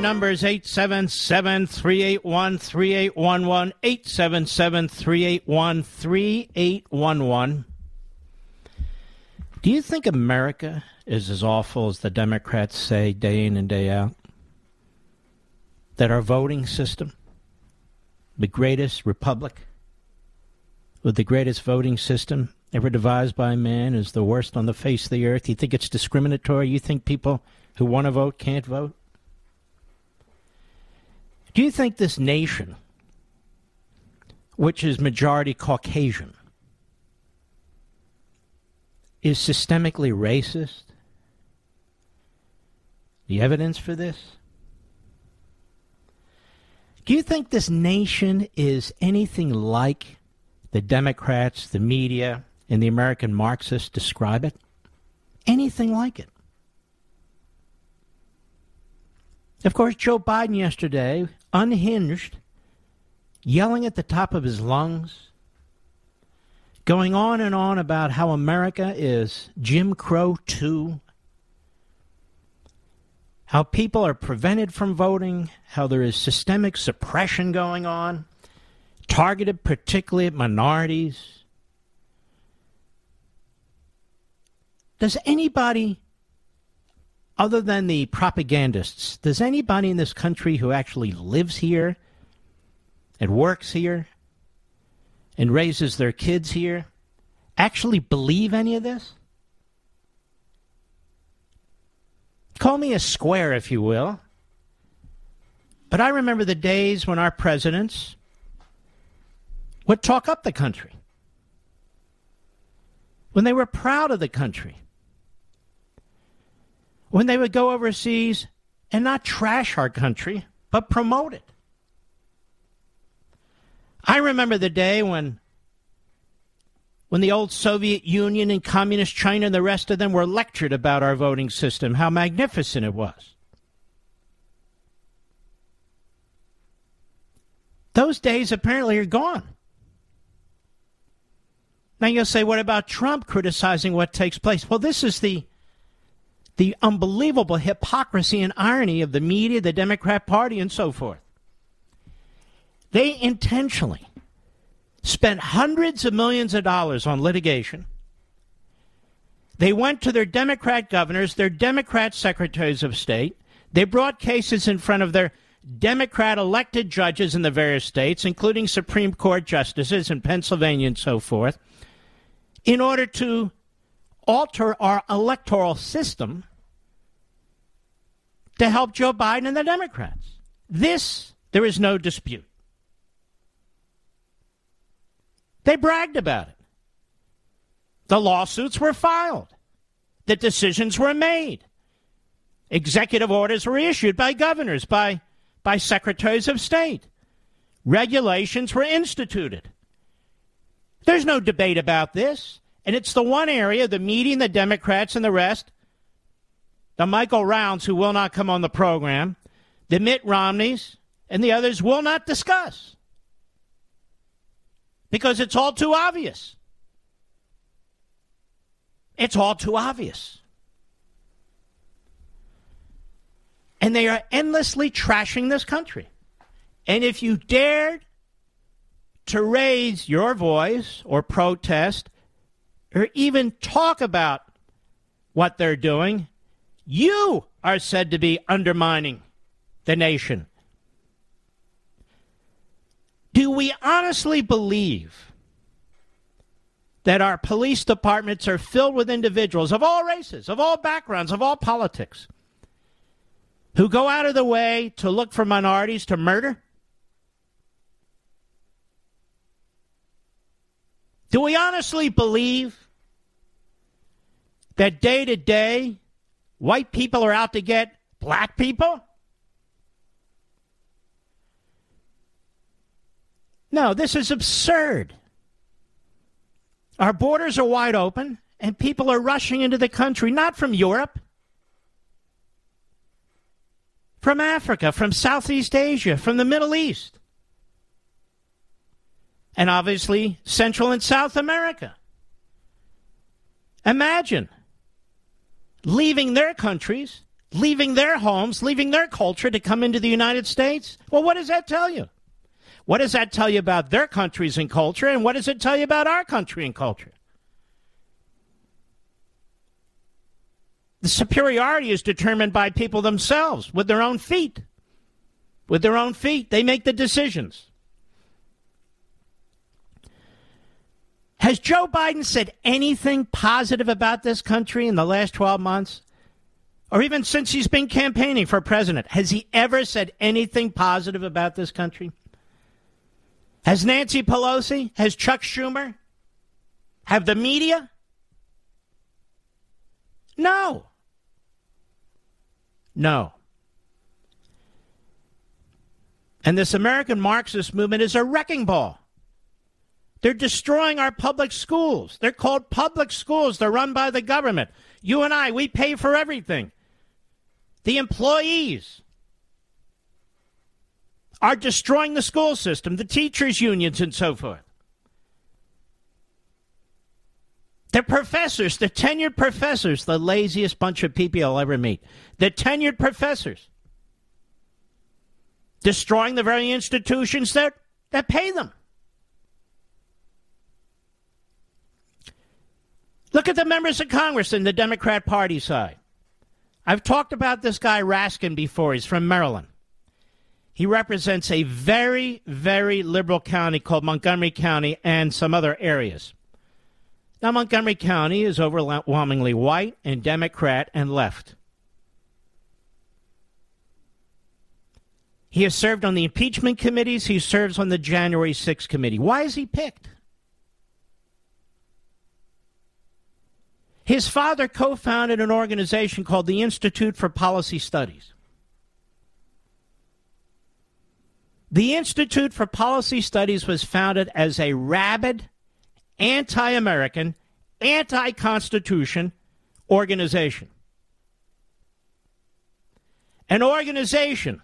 Number is 877-381-3811, 877-381-3811. Do you think America is as awful as the Democrats say day in and day out? That our voting system, the greatest republic with the greatest voting system ever devised by man, is the worst on the face of the earth? You think it's discriminatory? You think people who want to vote can't vote? Do you think this nation, which is majority Caucasian, is systemically racist? The evidence for this? Do you think this nation is anything like the Democrats, the media, and the American Marxists describe it? Anything like it? Of course, Joe Biden yesterday, unhinged, yelling at the top of his lungs, going on and on about how America is Jim Crow 2, how people are prevented from voting, how there is systemic suppression going on, targeted particularly at minorities. Does anybody, other than the propagandists, does anybody in this country who actually lives here and works here and raises their kids here actually believe any of this? Call me a square, if you will, but I remember the days when our presidents would talk up the country, when they were proud of the country, when they would go overseas and not trash our country, but promote it. I remember the day when the old Soviet Union and Communist China and the rest of them were lectured about our voting system, how magnificent it was. Those days apparently are gone. Now you'll say, what about Trump criticizing what takes place? Well, this is the unbelievable hypocrisy and irony of the media, the Democrat Party, and so forth. They intentionally spent hundreds of millions of dollars on litigation. They went to their Democrat governors, their Democrat secretaries of state. They brought cases in front of their Democrat elected judges in the various states, including Supreme Court justices in Pennsylvania and so forth, in order to alter our electoral system to help Joe Biden and the Democrats. This, there is no dispute. They bragged about it. The lawsuits were filed. The decisions were made. Executive orders were issued by governors, by secretaries of state. Regulations were instituted. There's no debate about this. And it's the one area, the meeting, the Democrats and the rest, the Mike Rounds, who will not come on the program, the Mitt Romneys and the others will not discuss. Because it's all too obvious. It's all too obvious. And they are endlessly trashing this country. And if you dared to raise your voice or protest or even talk about what they're doing, you are said to be undermining the nation. Do we honestly believe that our police departments are filled with individuals of all races, of all backgrounds, of all politics, who go out of the way to look for minorities to murder? Do we honestly believe that day to day, white people are out to get black people? No, this is absurd. Our borders are wide open, and people are rushing into the country, not from Europe, from Africa, from Southeast Asia, from the Middle East. And obviously, Central and South America. Imagine leaving their countries, leaving their homes, leaving their culture to come into the United States. Well, what does that tell you? What does that tell you about their countries and culture? And what does it tell you about our country and culture? The superiority is determined by people themselves, with their own feet. With their own feet, they make the decisions. Has Joe Biden said anything positive about this country in the last 12 months? Or even since he's been campaigning for president? Has he ever said anything positive about this country? Has Nancy Pelosi? Has Chuck Schumer? Have the media? No. No. And this American Marxist movement is a wrecking ball. They're destroying our public schools. They're called public schools. They're run by the government. You and I, we pay for everything. The employees are destroying the school system, the teachers' unions, and so forth. The professors, the tenured professors, the laziest bunch of people I'll ever meet. The tenured professors destroying the very institutions that pay them. Look at the members of Congress in the Democrat Party side. I've talked about this guy Raskin before. He's from Maryland. He represents a very, very liberal county called Montgomery County and some other areas. Now, Montgomery County is overwhelmingly white and Democrat and left. He has served on the impeachment committees. He serves on the January 6th committee. Why is he picked? His father co-founded an organization called the Institute for Policy Studies. The Institute for Policy Studies was founded as a rabid, anti-American, anti-Constitution organization. An organization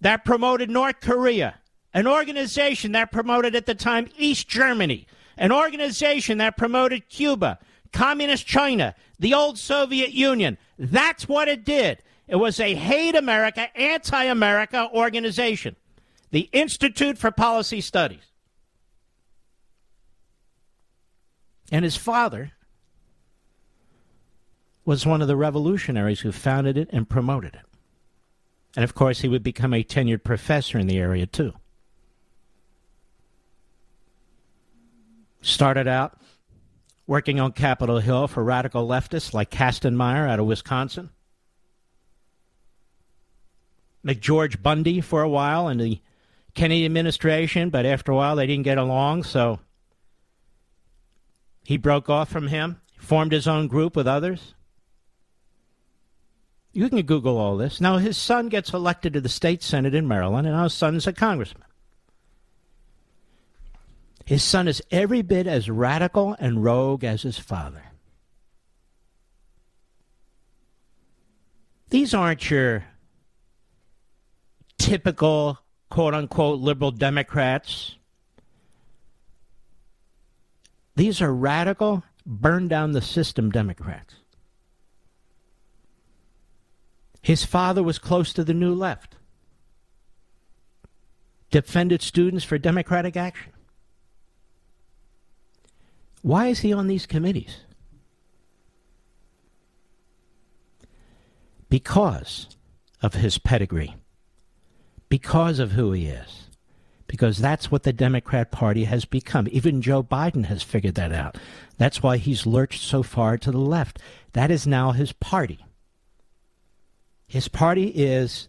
that promoted North Korea. An organization that promoted, at the time, East Germany. An organization that promoted Cuba, Communist China, the old Soviet Union. That's what it did. It was a hate America, anti-America organization. The Institute for Policy Studies. And his father was one of the revolutionaries who founded it and promoted it. And, of course, he would become a tenured professor in the area, too. Started out working on Capitol Hill for radical leftists like Kastenmeier out of Wisconsin. Like George Bundy for a while in the Kennedy administration, but after a while they didn't get along, so He broke off from him, formed his own group with others. You can Google all this. Now, his son gets elected to the state senate in Maryland, and our son's a congressman. His son is every bit as radical and rogue as his father. These aren't your typical, quote-unquote, liberal Democrats. These are radical, burn-down-the-system Democrats. His father was close to the New Left, defended students for democratic action. Why is he on these committees? Because of his pedigree, because of who he is, because that's what the Democrat Party has become. Even Joe Biden has figured that out. That's why he's lurched so far to the left. That is now his party. His party is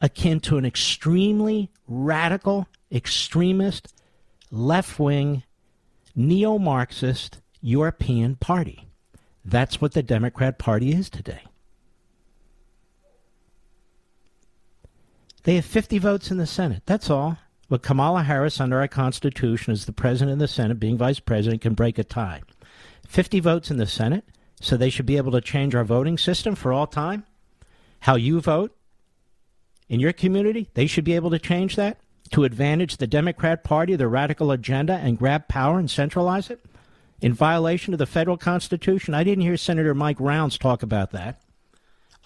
akin to an extremely radical, extremist, left-wing, neo-Marxist European party. That's what the Democrat Party is today. They have 50 votes in the Senate. That's all. But Kamala Harris, under our Constitution, as the president of the Senate, being vice president, can break a tie. 50 votes in the Senate, so they should be able to change our voting system for all time. How you vote in your community, they should be able to change that to advantage the Democrat Party, the radical agenda, and grab power and centralize it in violation of the federal Constitution. I didn't hear Senator Mike Rounds talk about that.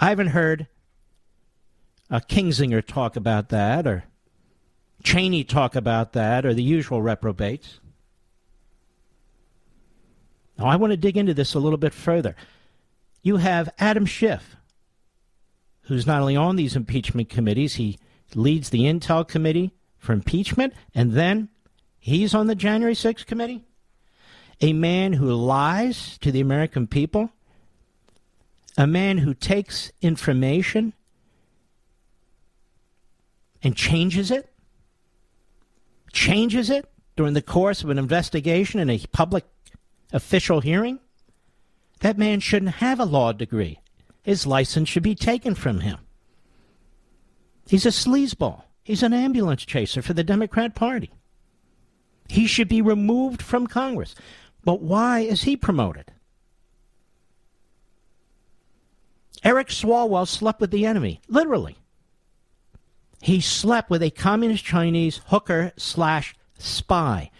I haven't heard Kinzinger talk about that, or Cheney talk about that, or the usual reprobates. Now, I want to dig into this a little bit further. You have Adam Schiff, who's not only on these impeachment committees, he leads the Intel Committee for impeachment, and then he's on the January 6th committee. A man who lies to the American people, a man who takes information and changes it during the course of an investigation in a public official hearing. That man shouldn't have a law degree. His license should be taken from him. He's a sleazeball. He's an ambulance chaser for the Democrat Party. He should be removed from Congress. But why is he promoted? Eric Swalwell slept with the enemy, literally. He slept with a communist Chinese hooker/spy.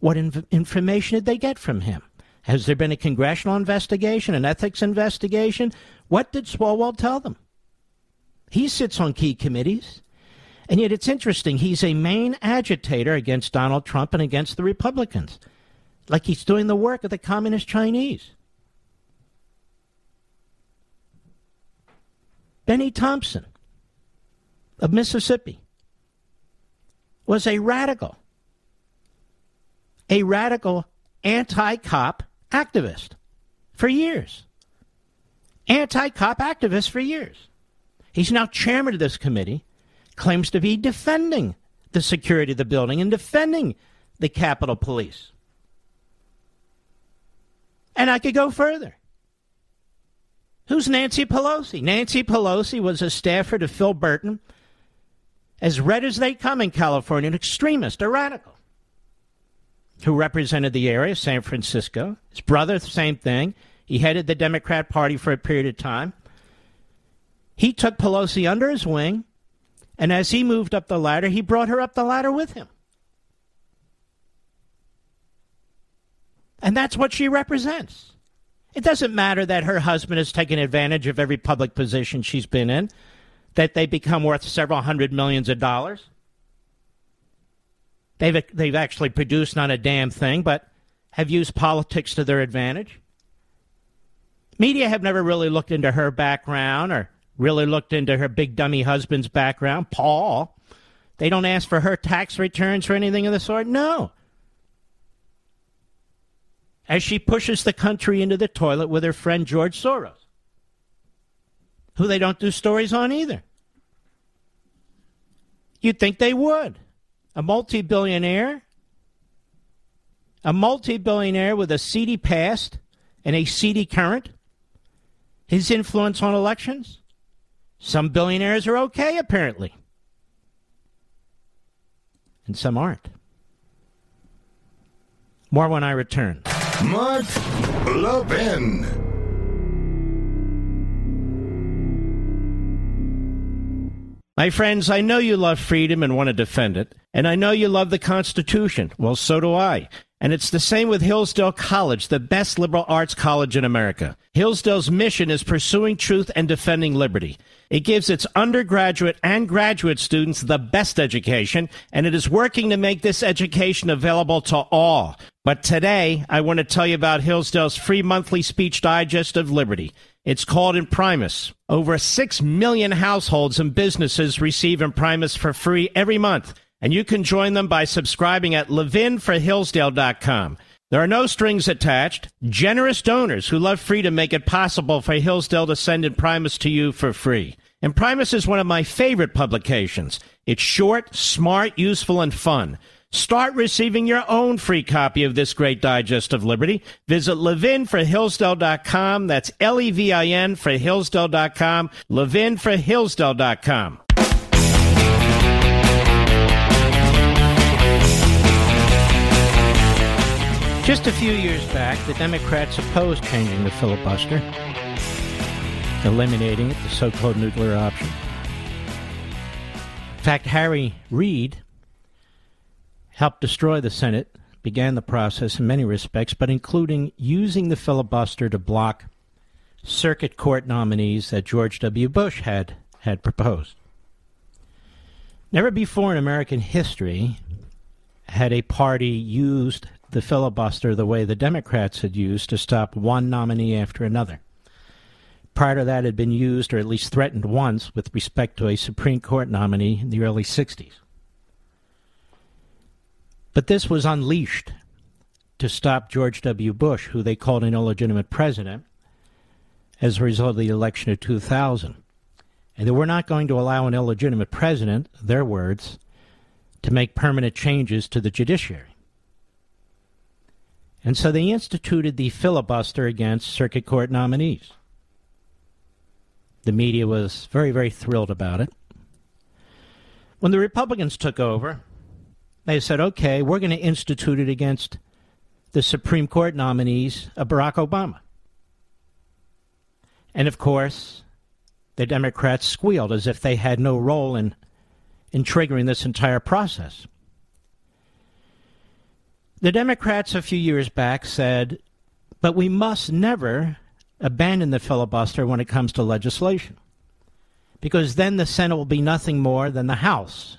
What information did they get from him? Has there been a congressional investigation, an ethics investigation? What did Swalwell tell them? He sits on key committees. And yet it's interesting. He's a main agitator against Donald Trump and against the Republicans. Like he's doing the work of the communist Chinese. Benny Thompson of Mississippi was a radical anti-cop activist for years. He's now chairman of this committee, claims to be defending the security of the building and defending the Capitol Police. And I could go further. Who's Nancy Pelosi? Nancy Pelosi was a staffer to Phil Burton, as red as they come in California, an extremist, a radical, who represented the area, San Francisco. His brother, same thing. He headed the Democrat Party for a period of time. He took Pelosi under his wing, and as he moved up the ladder, he brought her up the ladder with him. And that's what she represents. It doesn't matter that her husband has taken advantage of every public position she's been in, that they become worth several hundred millions of dollars. They've actually produced not a damn thing, but have used politics to their advantage. Media have never really looked into her background or really looked into her big dummy husband's background, Paul. They don't ask for her tax returns or anything of the sort. No. As she pushes the country into the toilet with her friend George Soros, who they don't do stories on either. You'd think they would. A multi-billionaire, a multi-billionaire with a seedy past and a seedy current, his influence on elections? Some billionaires are okay, apparently. And some aren't. More when I return. Mark Levin. My friends, I know you love freedom and want to defend it, and I know you love the Constitution. Well, so do I. And it's the same with Hillsdale College, the best liberal arts college in America. Hillsdale's mission is pursuing truth and defending liberty. It gives its undergraduate and graduate students the best education, and it is working to make this education available to all. But today, I want to tell you about Hillsdale's free monthly speech digest of liberty. It's called Imprimis. Over 6 million households and businesses receive Imprimis for free every month, and you can join them by subscribing at LevinForHillsdale.com. There are no strings attached. Generous donors who love freedom make it possible for Hillsdale to send Imprimis to you for free. Imprimis is one of my favorite publications. It's short, smart, useful, and fun. Start receiving your own free copy of this great digest of liberty. Visit LevinForHillsdale.com. That's Levin for Hillsdale.com. LevinForHillsdale.com. Just a few years back, the Democrats opposed changing the filibuster, eliminating it, the so-called nuclear option. In fact, Harry Reid helped destroy the Senate, began the process in many respects, but including using the filibuster to block circuit court nominees that George W. Bush had proposed. Never before in American history had a party used the filibuster the way the Democrats had used to stop one nominee after another. Prior to that, it had been used, or at least threatened once, with respect to a Supreme Court nominee in the early 60s. But this was unleashed to stop George W. Bush, who they called an illegitimate president, as a result of the election of 2000. And they were not going to allow an illegitimate president, their words, to make permanent changes to the judiciary. And so they instituted the filibuster against circuit court nominees. The media was very, very thrilled about it. When the Republicans took over, they said, okay, we're going to institute it against the Supreme Court nominees of Barack Obama. And, of course, the Democrats squealed as if they had no role in triggering this entire process. The Democrats a few years back said, but we must never abandon the filibuster when it comes to legislation, because then the Senate will be nothing more than the House.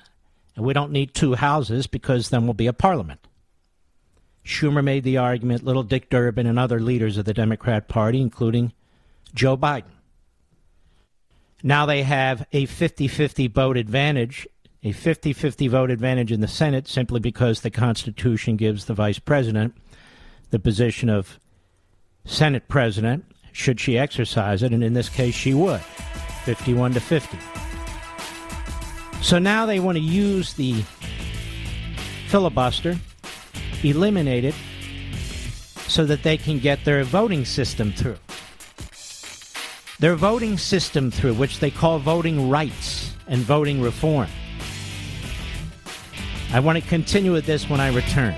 And we don't need two houses because then we'll be a parliament. Schumer made the argument, little Dick Durbin and other leaders of the Democrat Party, including Joe Biden. Now they have a 50-50 vote advantage, a 50-50 vote advantage in the Senate simply because the Constitution gives the vice president the position of Senate president should she exercise it, and in this case she would, 51-50. So now they want to use the filibuster, eliminate it, so that they can get their voting system through. Their voting system through, which they call voting rights and voting reform. I want to continue with this when I return.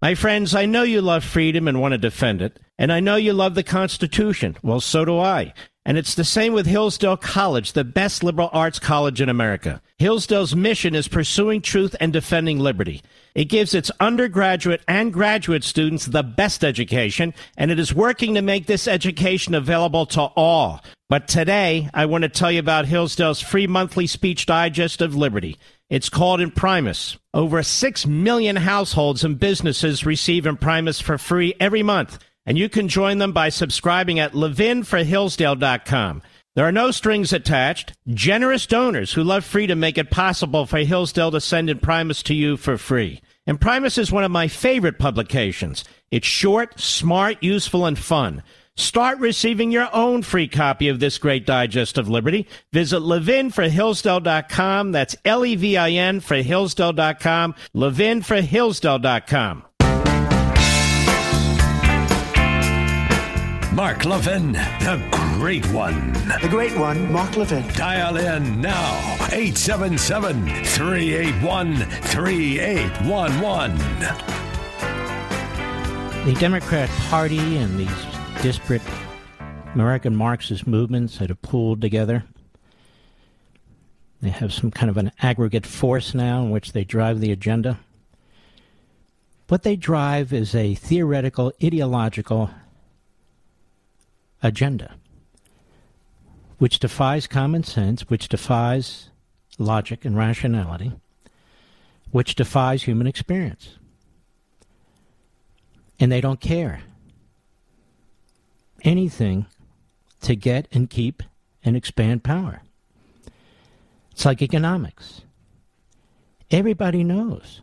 My friends, I know you love freedom and want to defend it, and I know you love the Constitution. Well, so do I. And it's the same with Hillsdale College, the best liberal arts college in America. Hillsdale's mission is pursuing truth and defending liberty. It gives its undergraduate and graduate students the best education, and it is working to make this education available to all. But today, I want to tell you about Hillsdale's free monthly speech digest of liberty. It's called Imprimis. Over 6 million households and businesses receive Imprimis for free every month, and you can join them by subscribing at LevinForHillsdale.com. There are no strings attached. Generous donors who love freedom make it possible for Hillsdale to send Imprimis to you for free. Imprimis is one of my favorite publications. It's short, smart, useful, and fun. Start receiving your own free copy of this great digest of liberty. Visit LevinForHillsdale.com. That's LEVIN for Hillsdale.com. LevinForHillsdale.com. Mark Levin, the great one. The great one, Mark Levin. Dial in now, 877-381-3811. The Democrat Party and these disparate American Marxist movements that have pooled together. They have some kind of an aggregate force now in which they drive the agenda. What they drive is a theoretical, ideological agenda, which defies common sense, which defies logic and rationality, which defies human experience. And they don't care anything to get and keep and expand power. It's like economics. Everybody knows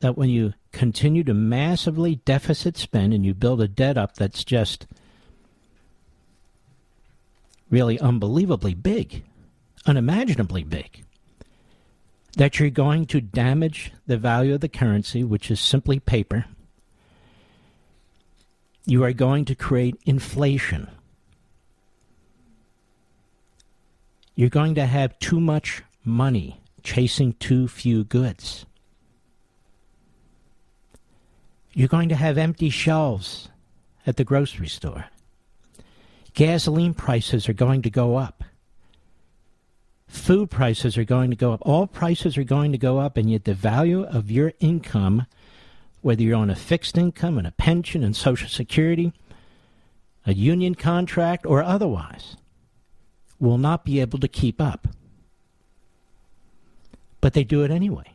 that when you continue to massively deficit spend and you build a debt up that's just really unbelievably big, unimaginably big, that you're going to damage the value of the currency, which is simply paper. You are going to create inflation. You're going to have too much money chasing too few goods. You're going to have empty shelves at the grocery store. Gasoline prices are going to go up. Food prices are going to go up. All prices are going to go up, and yet the value of your income, whether you're on a fixed income and a pension and Social Security, a union contract, or otherwise, will not be able to keep up. But they do it anyway.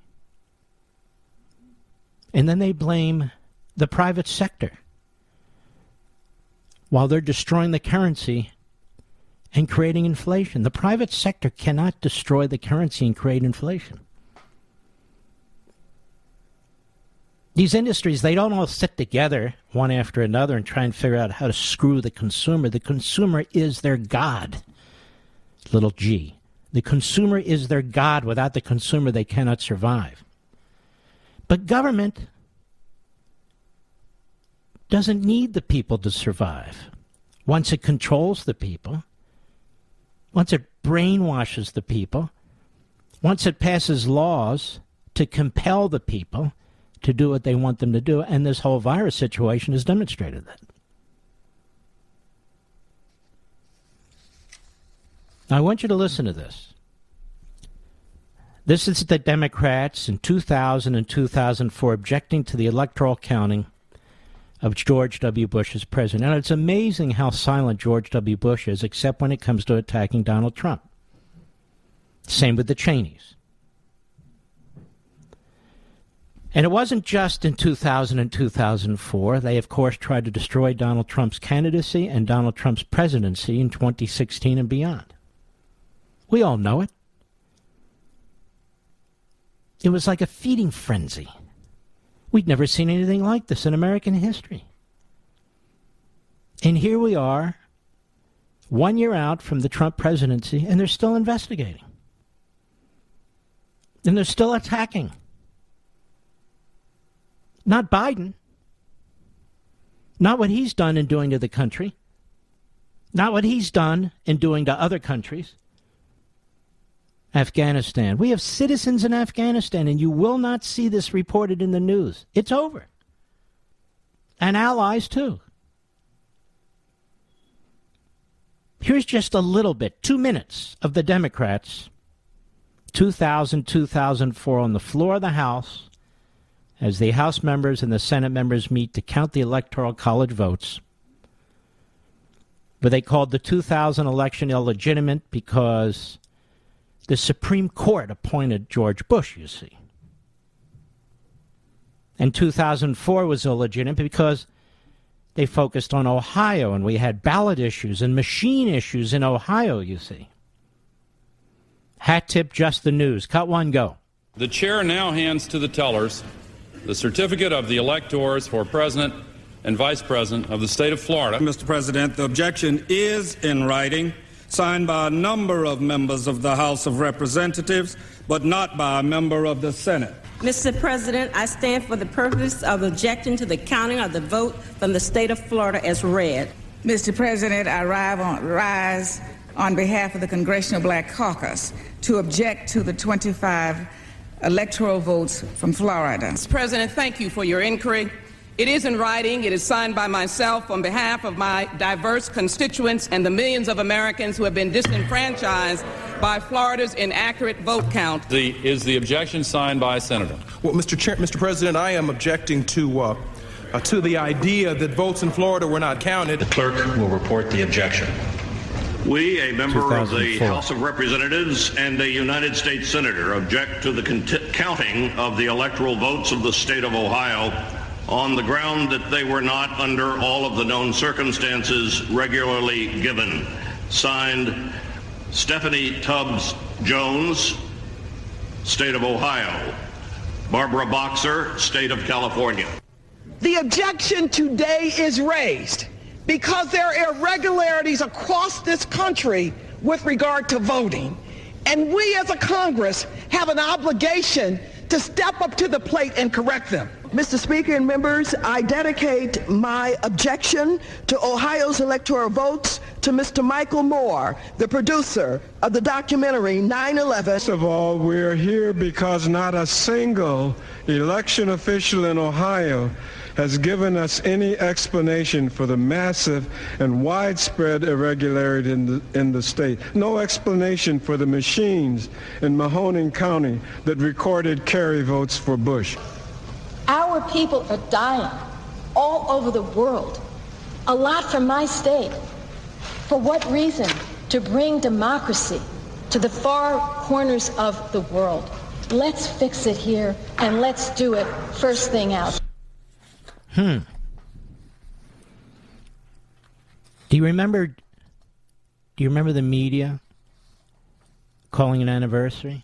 And then they blame the private sector while they're destroying the currency and creating inflation. The private sector cannot destroy the currency and create inflation. These industries, they don't all sit together one after another and try and figure out how to screw the consumer. The consumer is their god, little g. The consumer is their god. Without the consumer, they cannot survive. But government doesn't need the people to survive. Once it controls the people, once it brainwashes the people, once it passes laws to compel the people to do what they want them to do, and this whole virus situation has demonstrated that. Now, I want you to listen to this. This is the Democrats in 2000 and 2004 objecting to the electoral counting of George W. Bush as president. And it's amazing how silent George W. Bush is, except when it comes to attacking Donald Trump. Same with the Cheneys. And it wasn't just in 2000 and 2004. They, of course, tried to destroy Donald Trump's candidacy and Donald Trump's presidency in 2016 and beyond. We all know it. It was like a feeding frenzy. We'd never seen anything like this in American history. And here we are, 1 year out from the Trump presidency, and they're still investigating. And they're still attacking. Not Biden, not what he's done and doing to the country, not what he's done and doing to other countries. Afghanistan. We have citizens in Afghanistan, and you will not see this reported in the news. It's over. And allies, too. Here's just a little bit, 2 minutes, of the Democrats, 2000-2004, on the floor of the House, as the House members and the Senate members meet to count the Electoral College votes. But they called the 2000 election illegitimate because the Supreme Court appointed George Bush, you see. And 2004 was illegitimate because they focused on Ohio, and we had ballot issues and machine issues in Ohio, you see. Hat tip, just the news. Cut one, go. The chair now hands to the tellers the certificate of the electors for President and Vice President of the state of Florida. Mr. President, the objection is in writing, signed by a number of members of the House of Representatives, but not by a member of the Senate. Mr. President, I stand for the purpose of objecting to the counting of the vote from the state of Florida as read. Mr. President, I rise on behalf of the Congressional Black Caucus to object to the 25 electoral votes from Florida. Mr. President, thank you for your inquiry. It is in writing. It is signed by myself on behalf of my diverse constituents and the millions of Americans who have been disenfranchised by Florida's inaccurate vote count. Is the objection signed by a senator? Well, Mr. President, I am objecting to the idea that votes in Florida were not counted. The clerk will report the objection. We, a member of the House of Representatives and a United States Senator, object to the counting of the electoral votes of the state of Ohio on the ground that they were not, under all of the known circumstances, regularly given. Signed, Stephanie Tubbs Jones, state of Ohio. Barbara Boxer, state of California. The objection today is raised because there are irregularities across this country with regard to voting. And we as a Congress have an obligation to step up to the plate and correct them. Mr. Speaker and members, I dedicate my objection to Ohio's electoral votes to Mr. Michael Moore, the producer of the documentary 9/11. First of all, we're here because not a single election official in Ohio has given us any explanation for the massive and widespread irregularity in the state. No explanation for the machines in Mahoning County that recorded carry votes for Bush. Our people are dying all over the world, a lot from my state. For what reason? To bring democracy to the far corners of the world. Let's fix it here, and let's do it first thing out. Do you remember the media calling an anniversary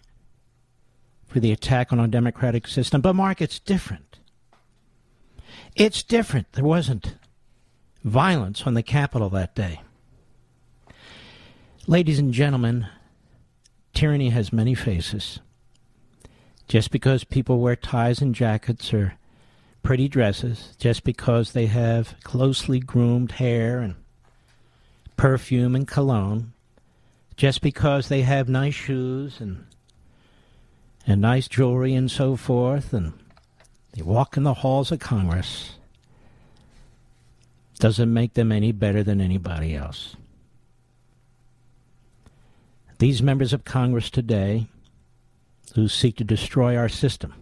for the attack on our democratic system? But Mark, it's different. It's different. There wasn't violence on the Capitol that day. Ladies and gentlemen, tyranny has many faces. Just because people wear ties and jackets or pretty dresses, just because they have closely groomed hair and perfume and cologne, just because they have nice shoes and nice jewelry and so forth, and they walk in the halls of Congress, doesn't make them any better than anybody else. These members of Congress today who seek to destroy our system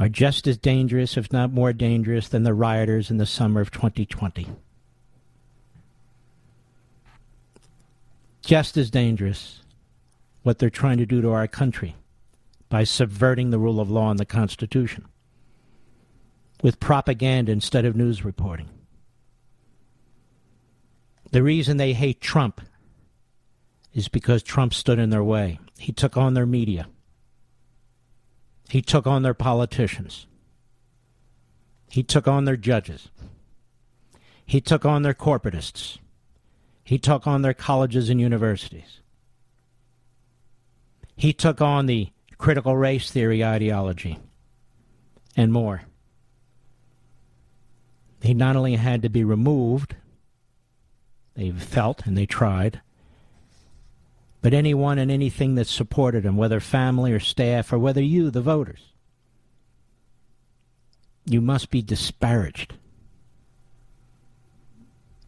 are just as dangerous, if not more dangerous, than the rioters in the summer of 2020. Just as dangerous what they're trying to do to our country, by subverting the rule of law and the Constitution with propaganda instead of news reporting. The reason they hate Trump is because Trump stood in their way. He took on their media. He took on their politicians. He took on their judges. He took on their corporatists. He took on their colleges and universities. He took on the critical race theory ideology, and more. He not only had to be removed, they felt and they tried, but anyone and anything that supported him, whether family or staff or whether you, the voters, you must be disparaged.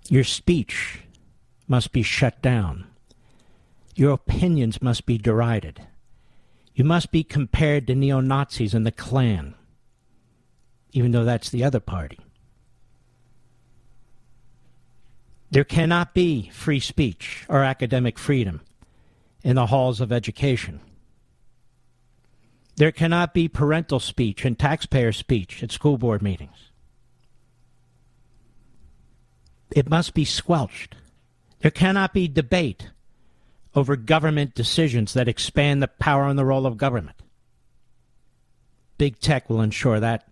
Your speech must be shut down. Your opinions must be derided. You must be compared to neo-Nazis and the Klan, even though that's the other party. There cannot be free speech or academic freedom in the halls of education. There cannot be parental speech and taxpayer speech at school board meetings. It must be squelched. There cannot be debate over government decisions that expand the power and the role of government. Big tech will ensure that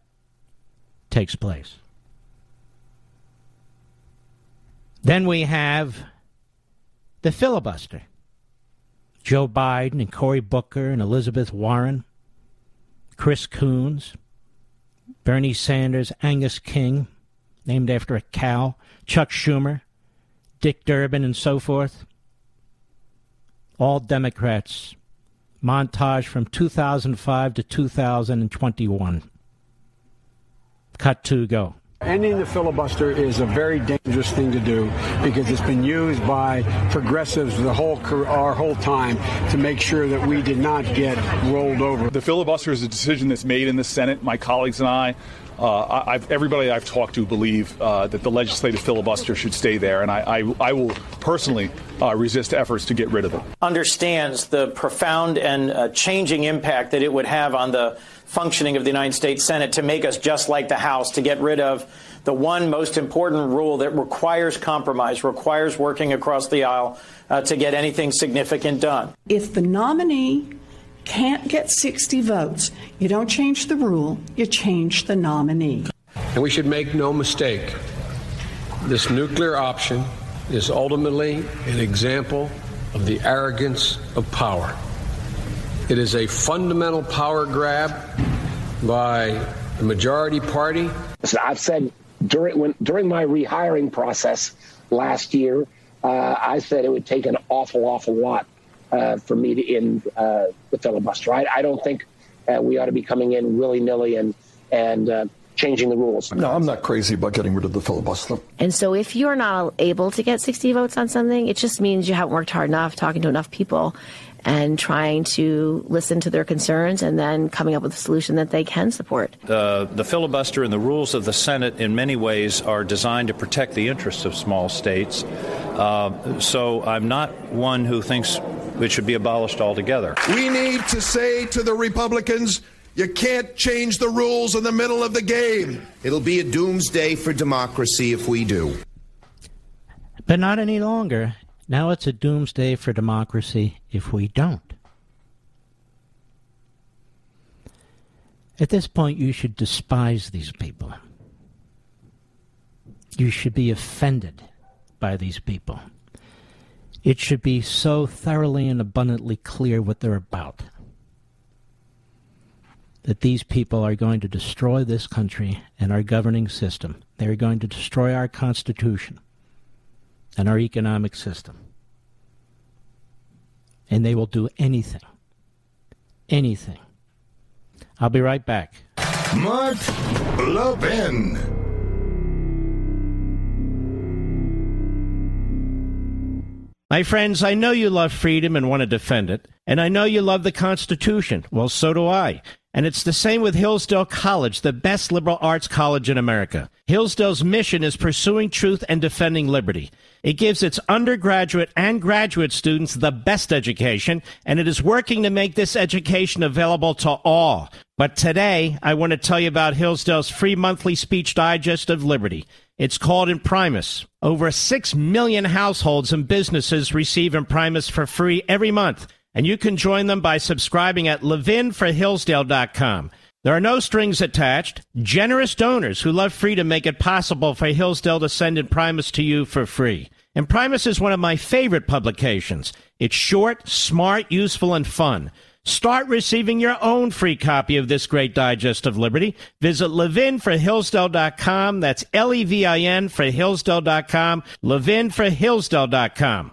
takes place. Then we have the filibuster. Joe Biden and Cory Booker and Elizabeth Warren, Chris Coons, Bernie Sanders, Angus King, named after a cow, Chuck Schumer, Dick Durbin, and so forth. All Democrats. Montage from 2005 to 2021. Cut to go. Ending the filibuster is a very dangerous thing to do because it's been used by progressives our whole time to make sure that we did not get rolled over. The filibuster is a decision that's made in the Senate. My colleagues and everybody I've talked to believe that the legislative filibuster should stay there, and I will personally resist efforts to get rid of it. Understands the profound and changing impact that it would have on the functioning of the United States Senate to make us just like the House, to get rid of the one most important rule that requires compromise, requires working across the aisle to get anything significant done. If the nominee can't get 60 votes, you don't change the rule, you change the nominee. And we should make no mistake, this nuclear option is ultimately an example of the arrogance of power. It is a fundamental power grab by the majority party. So I've said during my rehiring process last year, I said it would take an awful lot for me to end the filibuster. I don't think we ought to be coming in willy-nilly and changing the rules. No, I'm not crazy about getting rid of the filibuster. And so if you're not able to get 60 votes on something, it just means you haven't worked hard enough, talking to enough people and trying to listen to their concerns and then coming up with a solution that they can support. The filibuster and the rules of the Senate in many ways are designed to protect the interests of small states. So I'm not one who thinks it should be abolished altogether. We need to say to the Republicans, you can't change the rules in the middle of the game. It'll be a doomsday for democracy if we do. But not any longer. Now it's a doomsday for democracy if we don't. At this point, you should despise these people. You should be offended by these people. It should be so thoroughly and abundantly clear what they're about, that these people are going to destroy this country and our governing system. They're going to destroy our Constitution and our economic system. And they will do anything. Anything. I'll be right back. Mark Levin. My friends, I know you love freedom and want to defend it, and I know you love the Constitution. Well, so do I. And it's the same with Hillsdale College, the best liberal arts college in America. Hillsdale's mission is pursuing truth and defending liberty. It gives its undergraduate and graduate students the best education, and it is working to make this education available to all. But today, I want to tell you about Hillsdale's free monthly speech digest of liberty. It's called Imprimis. Over 6 million households and businesses receive Imprimis for free every month, and you can join them by subscribing at LevinForHillsdale.com. There are no strings attached. Generous donors who love freedom make it possible for Hillsdale to send Imprimis to you for free. Imprimis is one of my favorite publications. It's short, smart, useful, and fun. Start receiving your own free copy of this great digest of liberty. Visit LevinForHillsdale.com. That's LEVIN for Hillsdale.com. LevinForHillsdale.com.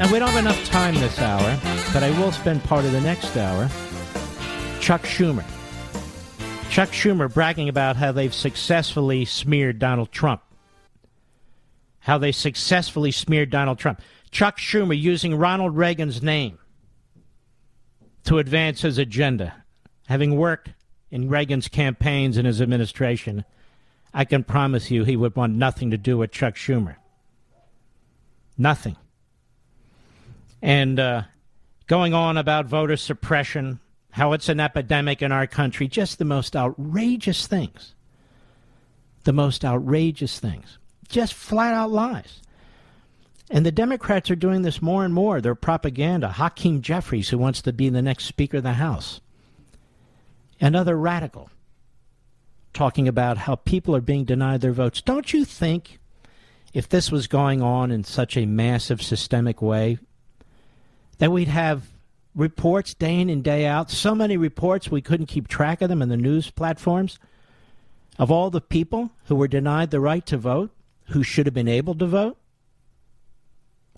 Now, we don't have enough time this hour, but I will spend part of the next hour. Chuck Schumer bragging about how they've successfully smeared Donald Trump. Chuck Schumer using Ronald Reagan's name to advance his agenda. Having worked in Reagan's campaigns and his administration, I can promise you he would want nothing to do with Chuck Schumer. Nothing. And going on about voter suppression, how it's an epidemic in our country, just the most outrageous things. Just flat out lies. And the Democrats are doing this more and more. Their propaganda. Hakeem Jeffries, who wants to be the next Speaker of the House. Another radical talking about how people are being denied their votes. Don't you think if this was going on in such a massive systemic way that we'd have reports day in and day out, so many reports we couldn't keep track of them in the news platforms, of all the people who were denied the right to vote, who should have been able to vote?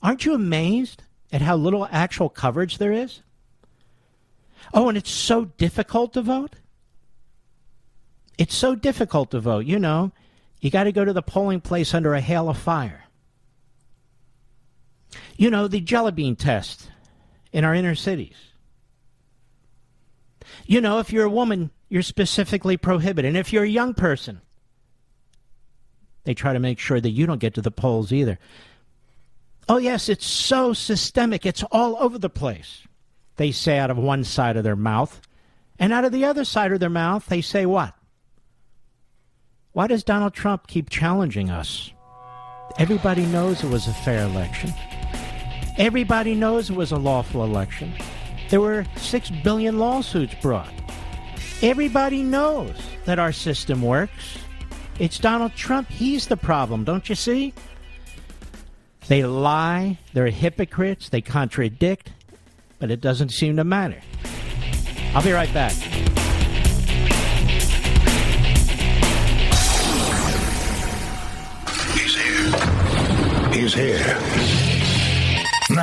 Aren't you amazed at how little actual coverage there is? Oh, and it's so difficult to vote. It's so difficult to vote. You know, you got to go to the polling place under a hail of fire. You know, the jelly bean test in our inner cities. You know, if you're a woman, you're specifically prohibited. And if you're a young person, they try to make sure that you don't get to the polls either. Oh, yes, it's so systemic. It's all over the place. They say out of one side of their mouth. And out of the other side of their mouth, they say what? Why does Donald Trump keep challenging us? Everybody knows it was a fair election. Everybody knows it was a lawful election. There were 6 billion lawsuits brought. Everybody knows that our system works. It's Donald Trump. He's the problem, don't you see? They lie, they're hypocrites, they contradict, but it doesn't seem to matter. I'll be right back. He's here. He's here.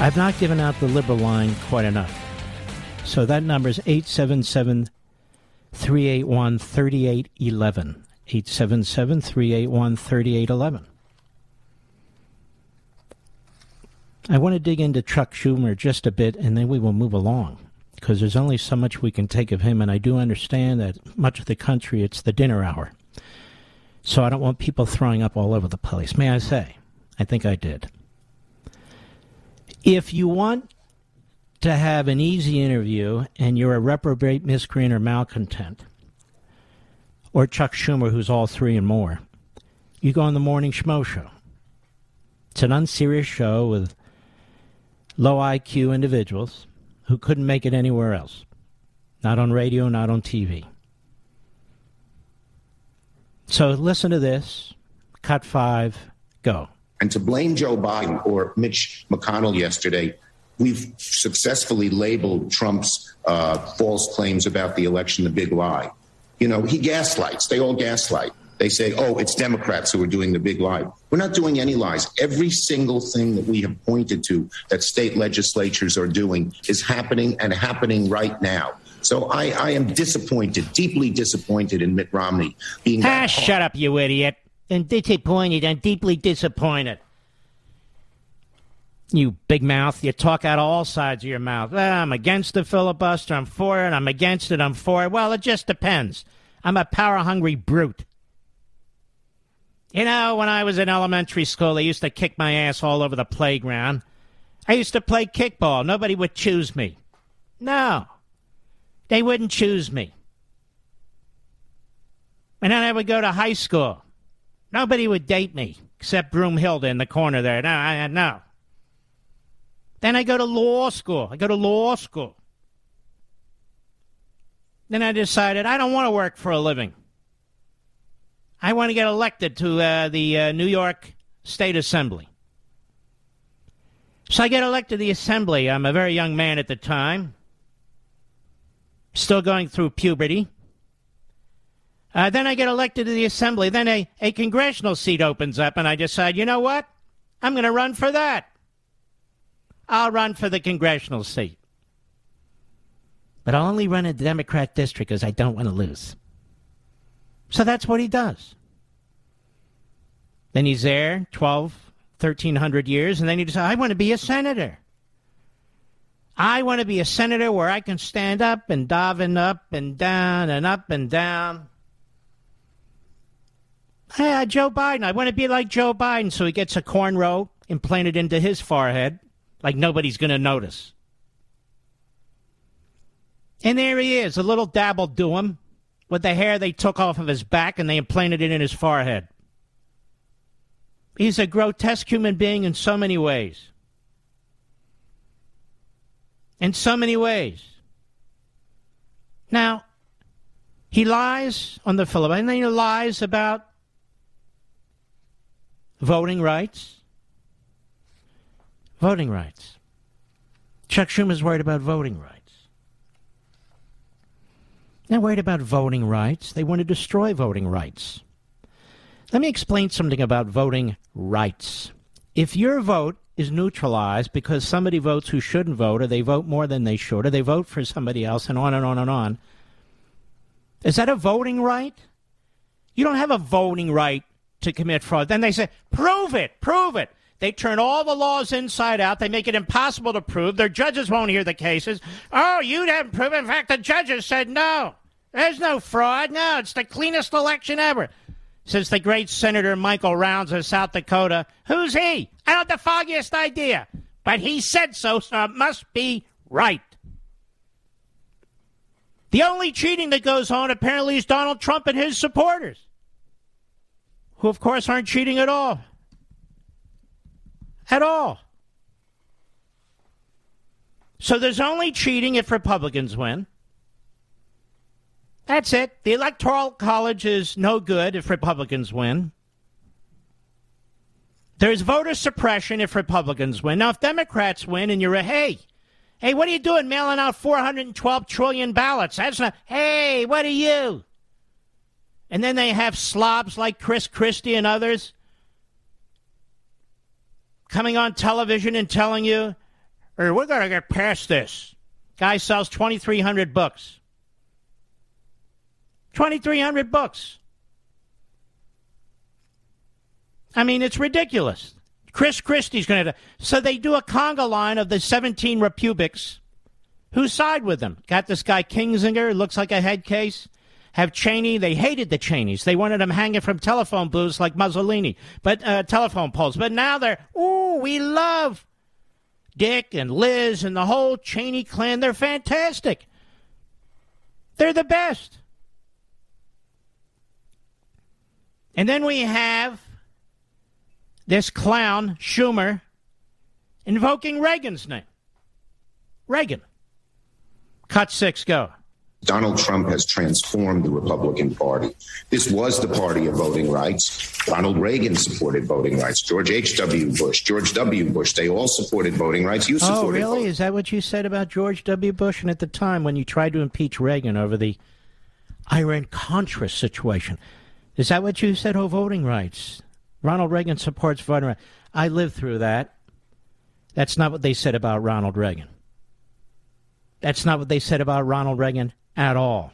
I've not given out the liberal line quite enough. So that number is 877-381-3811. 877-381-3811. I want to dig into Chuck Schumer just a bit, and then we will move along, because there's only so much we can take of him, and I do understand that much of the country, it's the dinner hour. So I don't want people throwing up all over the place. May I say? I think I did. If you want to have an easy interview, and you're a reprobate, miscreant, or malcontent, or Chuck Schumer, who's all three and more, you go on the Morning Schmo Show. It's an unserious show with low IQ individuals who couldn't make it anywhere else. Not on radio, not on TV. So listen to this. Cut five, go. And to blame Joe Biden or Mitch McConnell yesterday, we've successfully labeled Trump's false claims about the election the big lie. You know, he gaslights. They all gaslight. They say, oh, it's Democrats who are doing the big lie. We're not doing any lies. Every single thing that we have pointed to that state legislatures are doing is happening and happening right now. So I am disappointed, deeply disappointed in Mitt Romney being... shut up, you idiot. I'm disappointed. I'm deeply disappointed. You big mouth. You talk out of all sides of your mouth. I'm against the filibuster. I'm for it. I'm against it. I'm for it. Well, it just depends. I'm a power-hungry brute. You know, when I was in elementary school, they used to kick my ass all over the playground. I used to play kickball. Nobody would choose me. No. They wouldn't choose me. And then I would go to high school. Nobody would date me, except Broomhilda in the corner there. No. Then I go to law school. Then I decided I don't want to work for a living. I want to get elected to the New York State Assembly. So I get elected to the Assembly. I'm a very young man at the time. Still going through puberty. Then I get elected to the Assembly. Then a congressional seat opens up, and I decide, you know what? I'm going to run for that. I'll run for the congressional seat. But I'll only run in the Democrat district because I don't want to lose. So that's what he does. Then he's there 12, 1,300 years, and then you decide, I want to be a senator. I want to be a senator where I can stand up and daven up and down and up and down. Hey, Joe Biden, I want to be like Joe Biden. So he gets a cornrow implanted into his forehead like nobody's going to notice. And there he is, a little dabbledoom with the hair they took off of his back and they implanted it in his forehead. He's a grotesque human being in so many ways. In so many ways. Now, he lies on the filibuster, and then he lies about voting rights. Voting rights. Chuck Schumer's worried about voting rights. They're worried about voting rights. They want to destroy voting rights. Let me explain something about voting rights. If your vote is neutralized because somebody votes who shouldn't vote, or they vote more than they should, or they vote for somebody else, and on and on and on. Is that a voting right? You don't have a voting right to commit fraud. Then they say, prove it, prove it. They turn all the laws inside out. They make it impossible to prove. Their judges won't hear the cases. Oh, you haven't proven. In fact, the judges said no. There's no fraud. No, it's the cleanest election ever. Since the great Senator Michael Rounds of South Dakota. Who's he? I don't have the foggiest idea. But he said so, so it must be right. The only cheating that goes on apparently is Donald Trump and his supporters, who, of course, aren't cheating at all. At all. So there's only cheating if Republicans win. That's it. The Electoral College is no good if Republicans win. There's voter suppression if Republicans win. Now, if Democrats win and you're a, hey, what are you doing mailing out 412 trillion ballots? That's not, hey, what are you? And then they have slobs like Chris Christie and others coming on television and telling you, hey, we're going to get past this. Guy sells 2,300 books. 2,300 books. I mean, it's ridiculous. Chris Christie's going to... So they do a conga line of the 17 Repubics who side with them. Got this guy Kinzinger, looks like a head case. Have Cheney. They hated the Cheneys. They wanted them hanging from telephone booths like Mussolini, but telephone poles. But now they're, ooh, we love Dick and Liz and the whole Cheney clan. They're fantastic. They're the best. And then we have this clown, Schumer, invoking Reagan's name. Reagan. Cut six, go. Donald Trump has transformed the Republican Party. This was the party of voting rights. Ronald Reagan supported voting rights. George H.W. Bush, George W. Bush, they all supported voting rights. You supported voting rights. Oh, really? Is that what you said about George W. Bush? And at the time when you tried to impeach Reagan over the Iran-Contra situation... Is that what you said? Oh, voting rights. Ronald Reagan supports voting rights. I lived through that. That's not what they said about Ronald Reagan. That's not what they said about Ronald Reagan at all.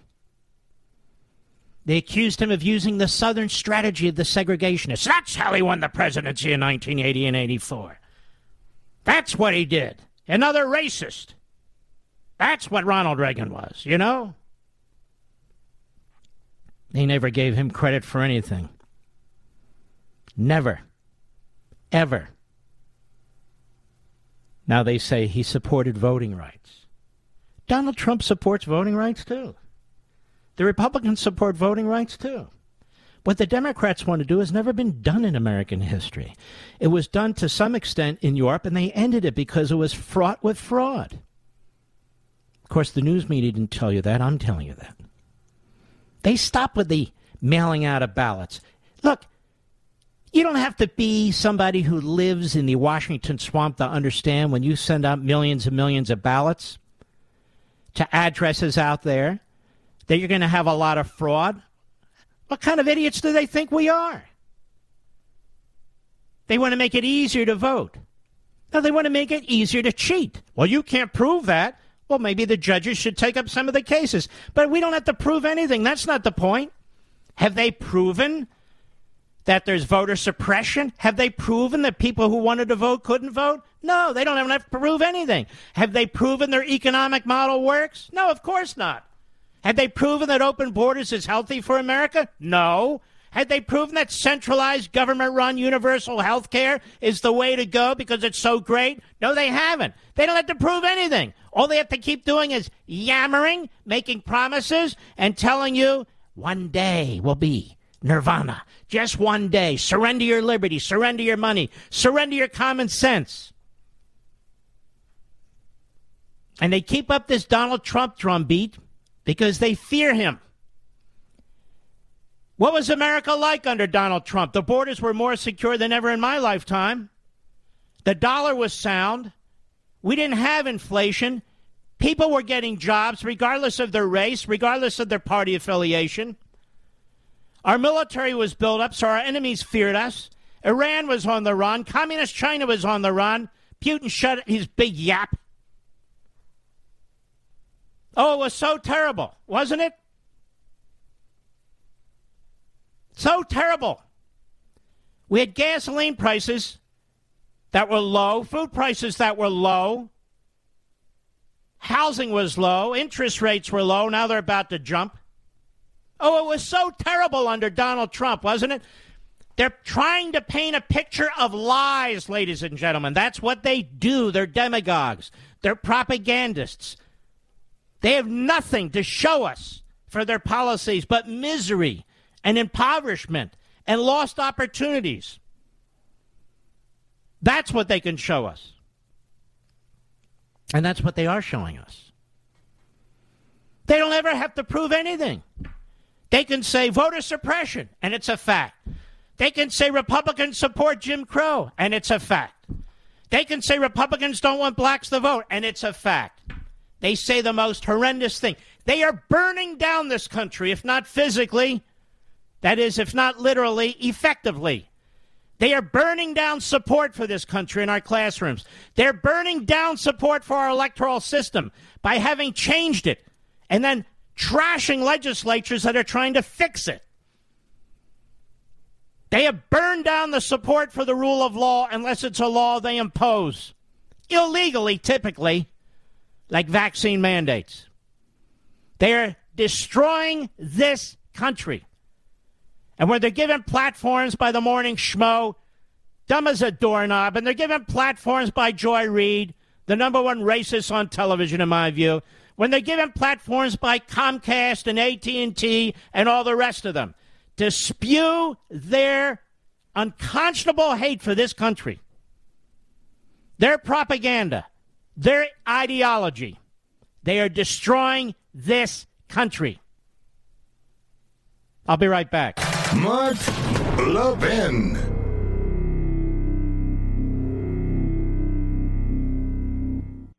They accused him of using the Southern strategy of the segregationists. That's how he won the presidency in 1980 and 84. That's what he did. Another racist. That's what Ronald Reagan was, you know? They never gave him credit for anything. Never. Ever. Now they say he supported voting rights. Donald Trump supports voting rights, too. The Republicans support voting rights, too. What the Democrats want to do has never been done in American history. It was done to some extent in Europe, and they ended it because it was fraught with fraud. Of course, the news media didn't tell you that. I'm telling you that. They stop with the mailing out of ballots. Look, you don't have to be somebody who lives in the Washington swamp to understand when you send out millions and millions of ballots to addresses out there that you're going to have a lot of fraud. What kind of idiots do they think we are? They want to make it easier to vote. No, they want to make it easier to cheat. Well, you can't prove that. Well, maybe the judges should take up some of the cases. But we don't have to prove anything. That's not the point. Have they proven that there's voter suppression? Have they proven that people who wanted to vote couldn't vote? No, they don't have enough to prove anything. Have they proven their economic model works? No, of course not. Have they proven that open borders is healthy for America? No. Had they proven that centralized government-run universal health care is the way to go because it's so great? No, they haven't. They don't have to prove anything. All they have to keep doing is yammering, making promises, and telling you one day will be nirvana. Just one day. Surrender your liberty. Surrender your money. Surrender your common sense. And they keep up this Donald Trump drumbeat because they fear him. What was America like under Donald Trump? The borders were more secure than ever in my lifetime. The dollar was sound. We didn't have inflation. People were getting jobs regardless of their race, regardless of their party affiliation. Our military was built up, so our enemies feared us. Iran was on the run. Communist China was on the run. Putin shut his big yap. Oh, it was so terrible, wasn't it? So terrible. We had gasoline prices that were low, food prices that were low, housing was low, interest rates were low. Now they're about to jump. Oh, it was so terrible under Donald Trump, wasn't it? They're trying to paint a picture of lies, ladies and gentlemen. That's what they do. They're demagogues. They're propagandists. They have nothing to show us for their policies but misery and impoverishment, and lost opportunities. That's what they can show us. And that's what they are showing us. They don't ever have to prove anything. They can say voter suppression, and it's a fact. They can say Republicans support Jim Crow, and it's a fact. They can say Republicans don't want blacks to vote, and it's a fact. They say the most horrendous thing. They are burning down this country, if not physically, that is, if not literally, effectively. They are burning down support for this country in our classrooms. They're burning down support for our electoral system by having changed it and then trashing legislatures that are trying to fix it. They have burned down the support for the rule of law unless it's a law they impose, illegally, typically, like vaccine mandates. They're destroying this country. And when they're given platforms by the morning schmo, dumb as a doorknob, and they're given platforms by Joy Reid, the number one racist on television in my view, when they're given platforms by Comcast and AT&T and all the rest of them, to spew their unconscionable hate for this country, their propaganda, their ideology, they are destroying this country. I'll be right back. Mark Levin.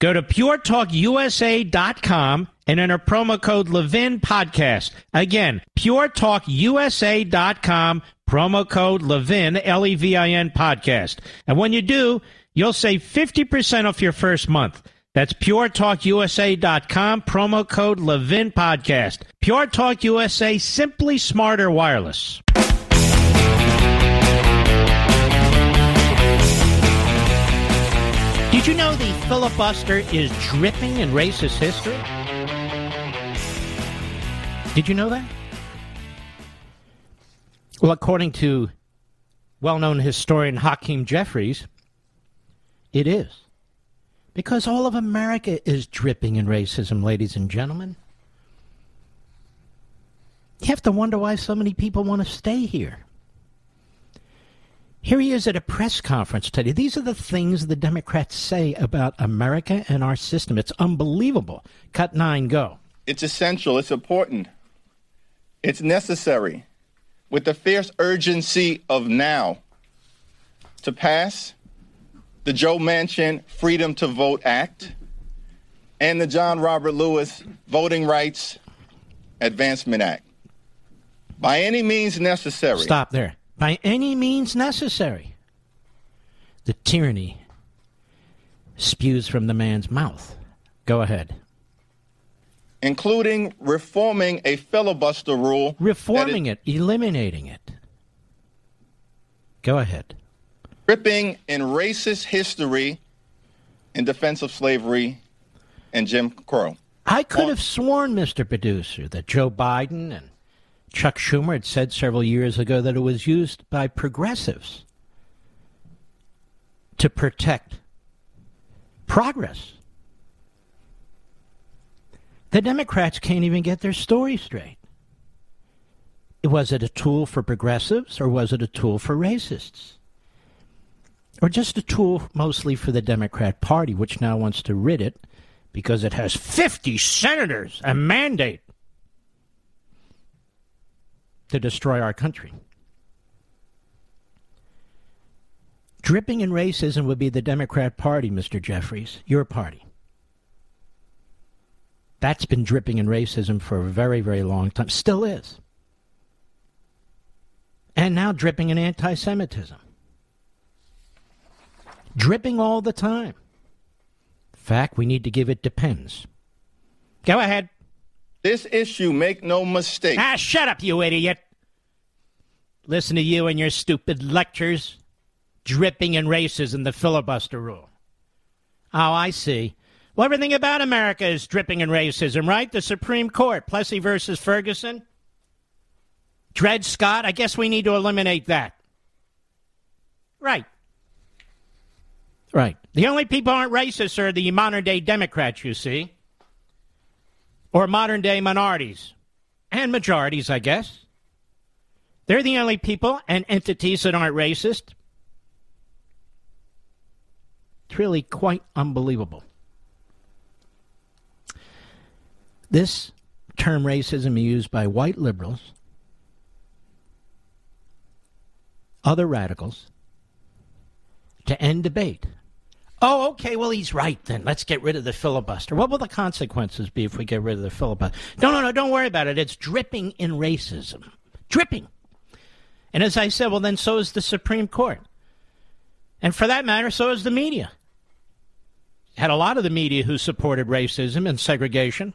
Go to PureTalkUSA.com and enter promo code Levin Podcast. Again, PureTalkUSA.com, promo code Levin, L-E-V-I-N Podcast. And when you do, you'll save 50% off your first month. That's PureTalkUSA.com, promo code Levin Podcast. Pure Talk USA, simply smarter wireless. Did you know the filibuster is dripping in racist history? Did you know that? Well, according to well-known historian Hakeem Jeffries, it is. Because all of America is dripping in racism, ladies and gentlemen. You have to wonder why so many people want to stay here. Here he is at a press conference today. These are the things the Democrats say about America and our system. It's unbelievable. Cut 9, go. It's essential. It's important. It's necessary, with the fierce urgency of now, to pass the Joe Manchin Freedom to Vote Act and the John Robert Lewis Voting Rights Advancement Act. By any means necessary. Stop there. By any means necessary. The tyranny spews from the man's mouth. Go ahead. Including reforming a filibuster rule. Reforming it, eliminating it. Go ahead. Ripping in racist history in defense of slavery and Jim Crow. I could have sworn, Mr. Producer, that Joe Biden and Chuck Schumer had said several years ago that it was used by progressives to protect progress. The Democrats can't even get their story straight. Was it a tool for progressives, or was it a tool for racists? Or just a tool mostly for the Democrat Party, which now wants to rid it because it has 50 senators, a mandate to destroy our country. Dripping in racism would be the Democrat Party, Mr. Jeffries, your party. That's been dripping in racism for a very, very long time. Still is. And now dripping in anti-Semitism. Dripping all the time. In fact, we need to give it depends. Go ahead. This issue, make no mistake. Ah, shut up, you idiot. Listen to you and your stupid lectures. Dripping in racism, the filibuster rule. Oh, I see. Well, everything about America is dripping in racism, right? The Supreme Court, Plessy versus Ferguson. Dred Scott, I guess we need to eliminate that. Right. Right. The only people who aren't racist are the modern-day Democrats, you see. Or modern-day minorities. And majorities, I guess. They're the only people and entities that aren't racist. It's really quite unbelievable. This term racism is used by white liberals, other radicals, to end debate. Oh, okay, well, he's right then. Let's get rid of the filibuster. What will the consequences be if we get rid of the filibuster? No, don't worry about it. It's dripping in racism. Dripping. And as I said, well, then so is the Supreme Court. And for that matter, so is the media. Had a lot of the media who supported racism and segregation.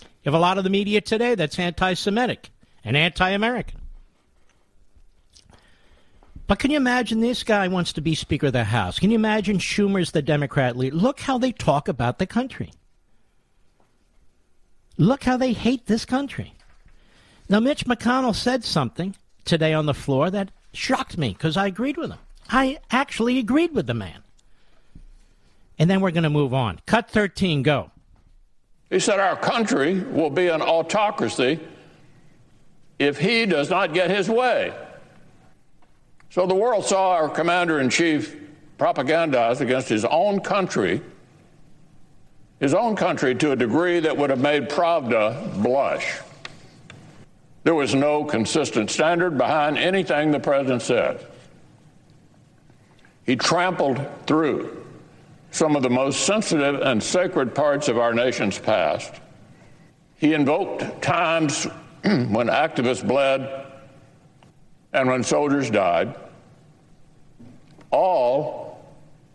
You have a lot of the media today that's anti-Semitic and anti-American. But can you imagine this guy wants to be Speaker of the House? Can you imagine Schumer's the Democrat leader? Look how they talk about the country. Look how they hate this country. Now, Mitch McConnell said something today on the floor that shocked me because I agreed with him. I actually agreed with the man. And then we're going to move on. Cut 13, go. He said our country will be an autocracy if he does not get his way. So the world saw our commander-in-chief propagandize against his own country to a degree that would have made Pravda blush. There was no consistent standard behind anything the president said. He trampled through some of the most sensitive and sacred parts of our nation's past. He invoked times when activists bled and when soldiers died, all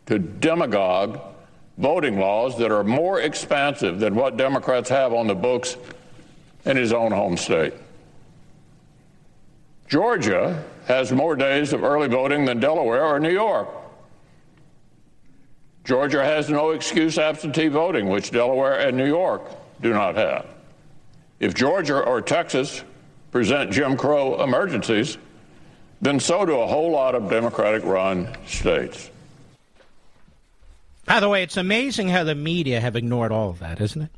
to demagogue voting laws that are more expansive than what Democrats have on the books in his own home state. Georgia has more days of early voting than Delaware or New York. Georgia has no excuse absentee voting, which Delaware and New York do not have. If Georgia or Texas present Jim Crow emergencies, then so do a whole lot of Democratic-run states. By the way, it's amazing how the media have ignored all of that, isn't it?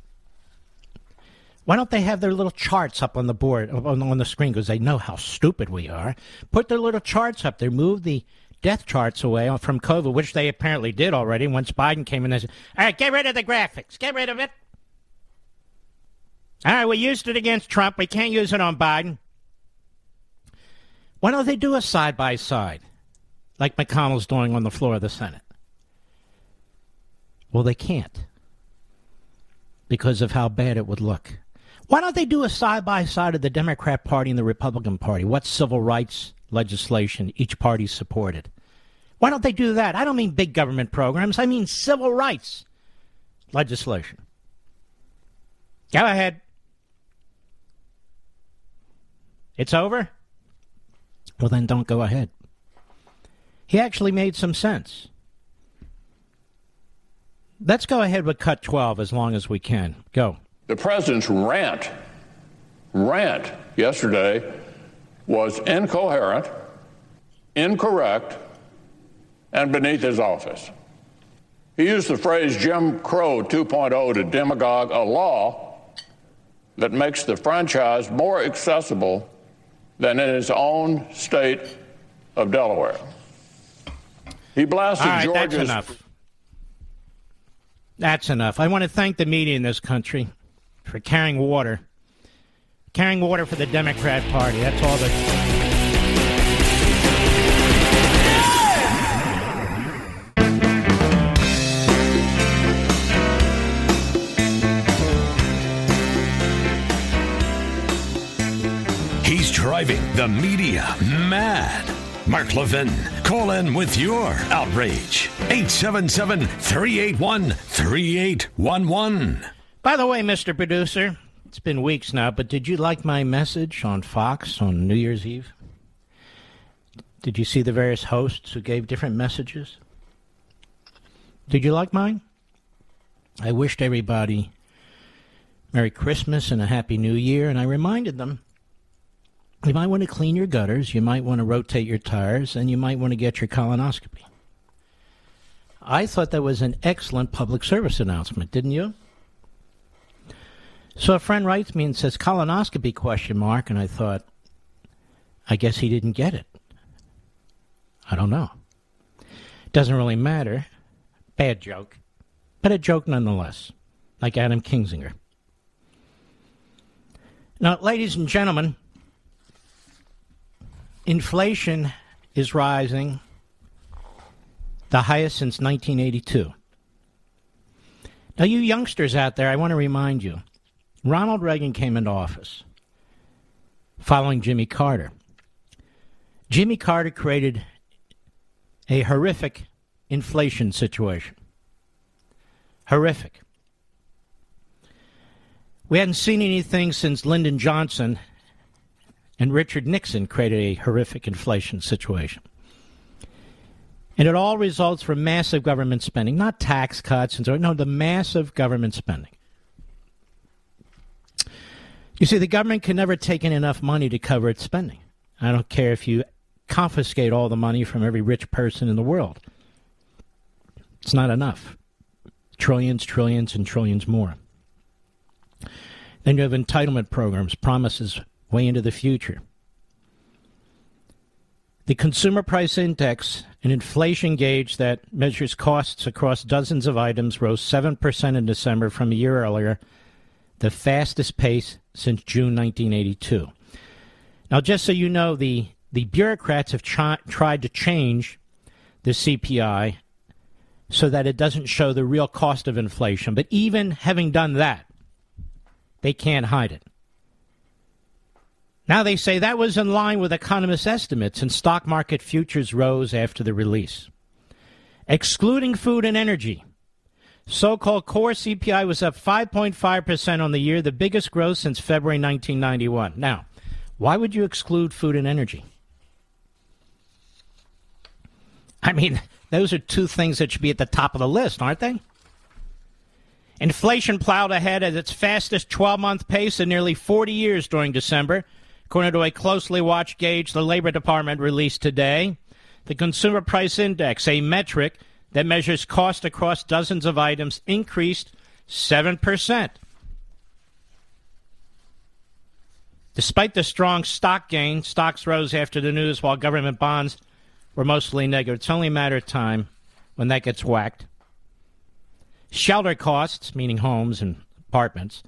Why don't they have their little charts up on the board, on the screen, because they know how stupid we are. Put their little charts up there, move the death charts away from COVID, which they apparently did already once Biden came in and said, all right, get rid of the graphics. Get rid of it. All right, we used it against Trump. We can't use it on Biden. Why don't they do a side-by-side like McConnell's doing on the floor of the Senate? Well, they can't because of how bad it would look. Why don't they do a side-by-side of the Democrat Party and the Republican Party? What civil rights legislation each party supported? Why don't they do that? I don't mean big government programs. I mean civil rights legislation. Go ahead. It's over? Well, then don't go ahead. He actually made some sense. Let's go ahead with Cut 12 as long as we can. Go. The president's rant yesterday was incoherent, incorrect, and beneath his office. He used the phrase Jim Crow 2.0 to demagogue a law that makes the franchise more accessible than in his own state of Delaware. He blasted Georgia's... That's enough. That's enough. I want to thank the media in this country for carrying water. Carrying water for the Democrat Party. That's all that. He's driving the media mad. Mark Levin, call in with your outrage. 877-381-3811. By the way, Mr. Producer, it's been weeks now, but did you like my message on Fox on New Year's Eve? Did you see the various hosts who gave different messages? Did you like mine? I wished everybody Merry Christmas and a Happy New Year, and I reminded them you might want to clean your gutters, you might want to rotate your tires, and you might want to get your colonoscopy. I thought that was an excellent public service announcement, didn't you? So a friend writes me and says, colonoscopy ? And I thought, I guess he didn't get it. I don't know. Doesn't really matter. Bad joke. But a joke nonetheless. Like Adam Kinzinger. Now, ladies and gentlemen, inflation is rising, the highest since 1982. Now, you youngsters out there, I want to remind you, Ronald Reagan came into office following Jimmy Carter. Jimmy Carter created a horrific inflation situation. Horrific. We hadn't seen anything since Lyndon Johnson and Richard Nixon created a horrific inflation situation. And it all results from massive government spending, not tax cuts and so on. No, the massive government spending. You see, the government can never take in enough money to cover its spending. I don't care if you confiscate all the money from every rich person in the world. It's not enough. Trillions, trillions, and trillions more. Then you have entitlement programs, promises way into the future. The Consumer Price Index, an inflation gauge that measures costs across dozens of items, rose 7% in December from a year earlier, the fastest pace since June 1982. Now, just so you know, the bureaucrats have tried to change the CPI so that it doesn't show the real cost of inflation. But even having done that, they can't hide it. Now they say that was in line with economists' estimates, and stock market futures rose after the release. Excluding food and energy, so-called core CPI was up 5.5% on the year, the biggest growth since February 1991. Now, why would you exclude food and energy? I mean, those are two things that should be at the top of the list, aren't they? Inflation plowed ahead at its fastest 12-month pace in nearly 40 years during December, according to a closely watched gauge the Labor Department released today. The Consumer Price Index, a metric that measures cost across dozens of items, increased 7%. Despite the strong stock gain, stocks rose after the news, while government bonds were mostly negative. It's only a matter of time when that gets whacked. Shelter costs, meaning homes and apartments,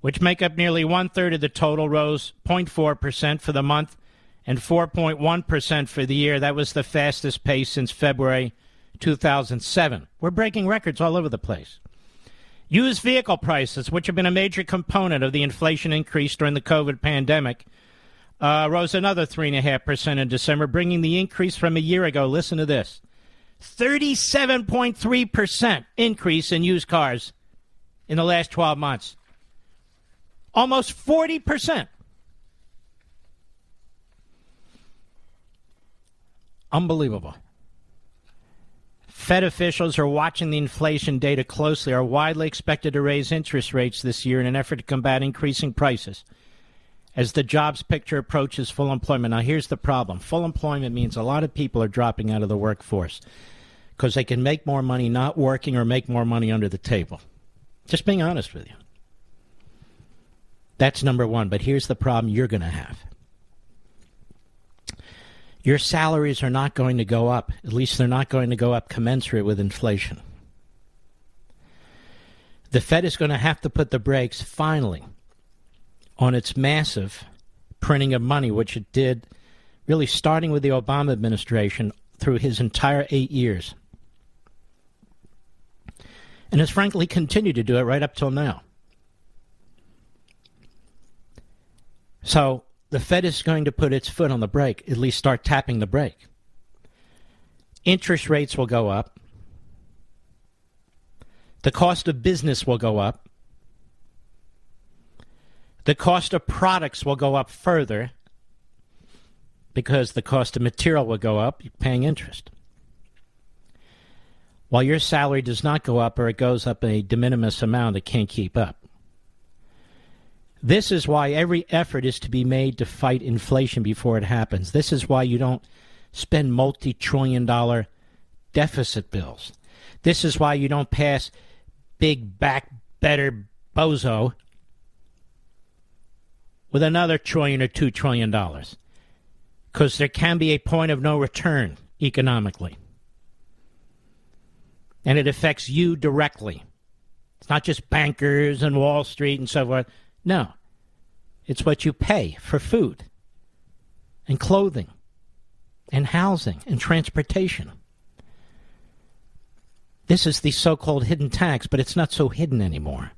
which make up nearly one-third of the total, rose 0.4% for the month and 4.1% for the year. That was the fastest pace since February 2007. We're breaking records all over the place. Used vehicle prices, which have been a major component of the inflation increase during the COVID pandemic, rose another 3.5% in December, bringing the increase from a year ago, listen to this, 37.3% increase in used cars in the last 12 months. Almost 40%. Unbelievable. Fed officials are watching the inflation data closely, are widely expected to raise interest rates this year in an effort to combat increasing prices as the jobs picture approaches full employment. Now, here's the problem. Full employment means a lot of people are dropping out of the workforce because they can make more money not working or make more money under the table. Just being honest with you. That's number one. But here's the problem you're going to have. Your salaries are not going to go up. At least they're not going to go up commensurate with inflation. The Fed is going to have to put the brakes, finally, on its massive printing of money, which it did really starting with the Obama administration through his entire 8 years. And has frankly continued to do it right up till now. So the Fed is going to put its foot on the brake, at least start tapping the brake. Interest rates will go up. The cost of business will go up. The cost of products will go up further because the cost of material will go up. You're paying interest. While your salary does not go up, or it goes up a de minimis amount, it can't keep up. This is why every effort is to be made to fight inflation before it happens. This is why you don't spend multi-trillion-dollar deficit bills. This is why you don't pass big back better bozo with another $1 trillion or $2 trillion, because there can be a point of no return economically. And it affects you directly. It's not just bankers and Wall Street and so forth. No, it's what you pay for food and clothing and housing and transportation. This is the so-called hidden tax, but it's not so hidden anymore.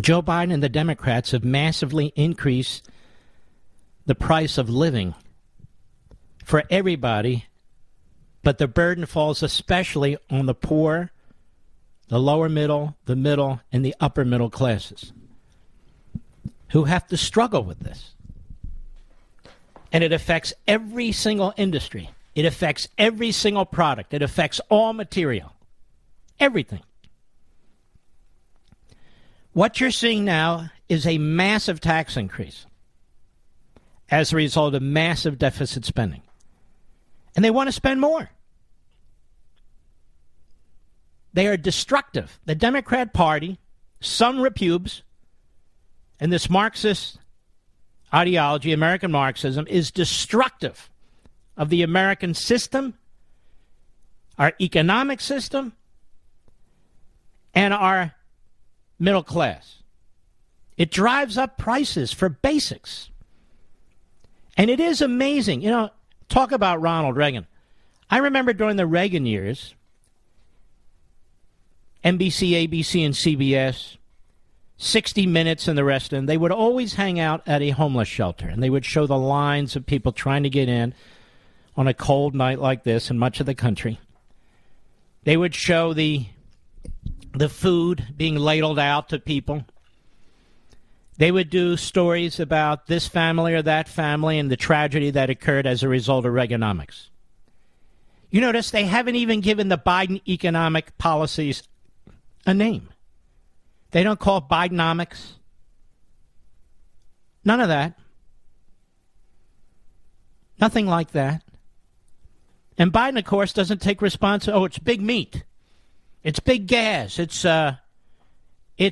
Joe Biden and the Democrats have massively increased the price of living for everybody, but the burden falls especially on the poor, the lower middle, the middle, and the upper middle classes, who have to struggle with this. And it affects every single industry. It affects every single product. It affects all material. Everything. What you're seeing now is a massive tax increase as a result of massive deficit spending. And they want to spend more. They are destructive. The Democrat Party, some repubes, and this Marxist ideology, American Marxism, is destructive of the American system, our economic system, and our middle class. It drives up prices for basics. And it is amazing. You know, talk about Ronald Reagan. I remember during the Reagan years, NBC, ABC, and CBS, 60 Minutes and the rest of them, they would always hang out at a homeless shelter, and they would show the lines of people trying to get in on a cold night like this in much of the country. They would show the food being ladled out to people. They would do stories about this family or that family and the tragedy that occurred as a result of Reaganomics. You notice they haven't even given the Biden economic policies a name. They don't call it Bidenomics. None of that. Nothing like that. And Biden, of course, doesn't take responsibility. Oh, it's big meat. It's big gas. It's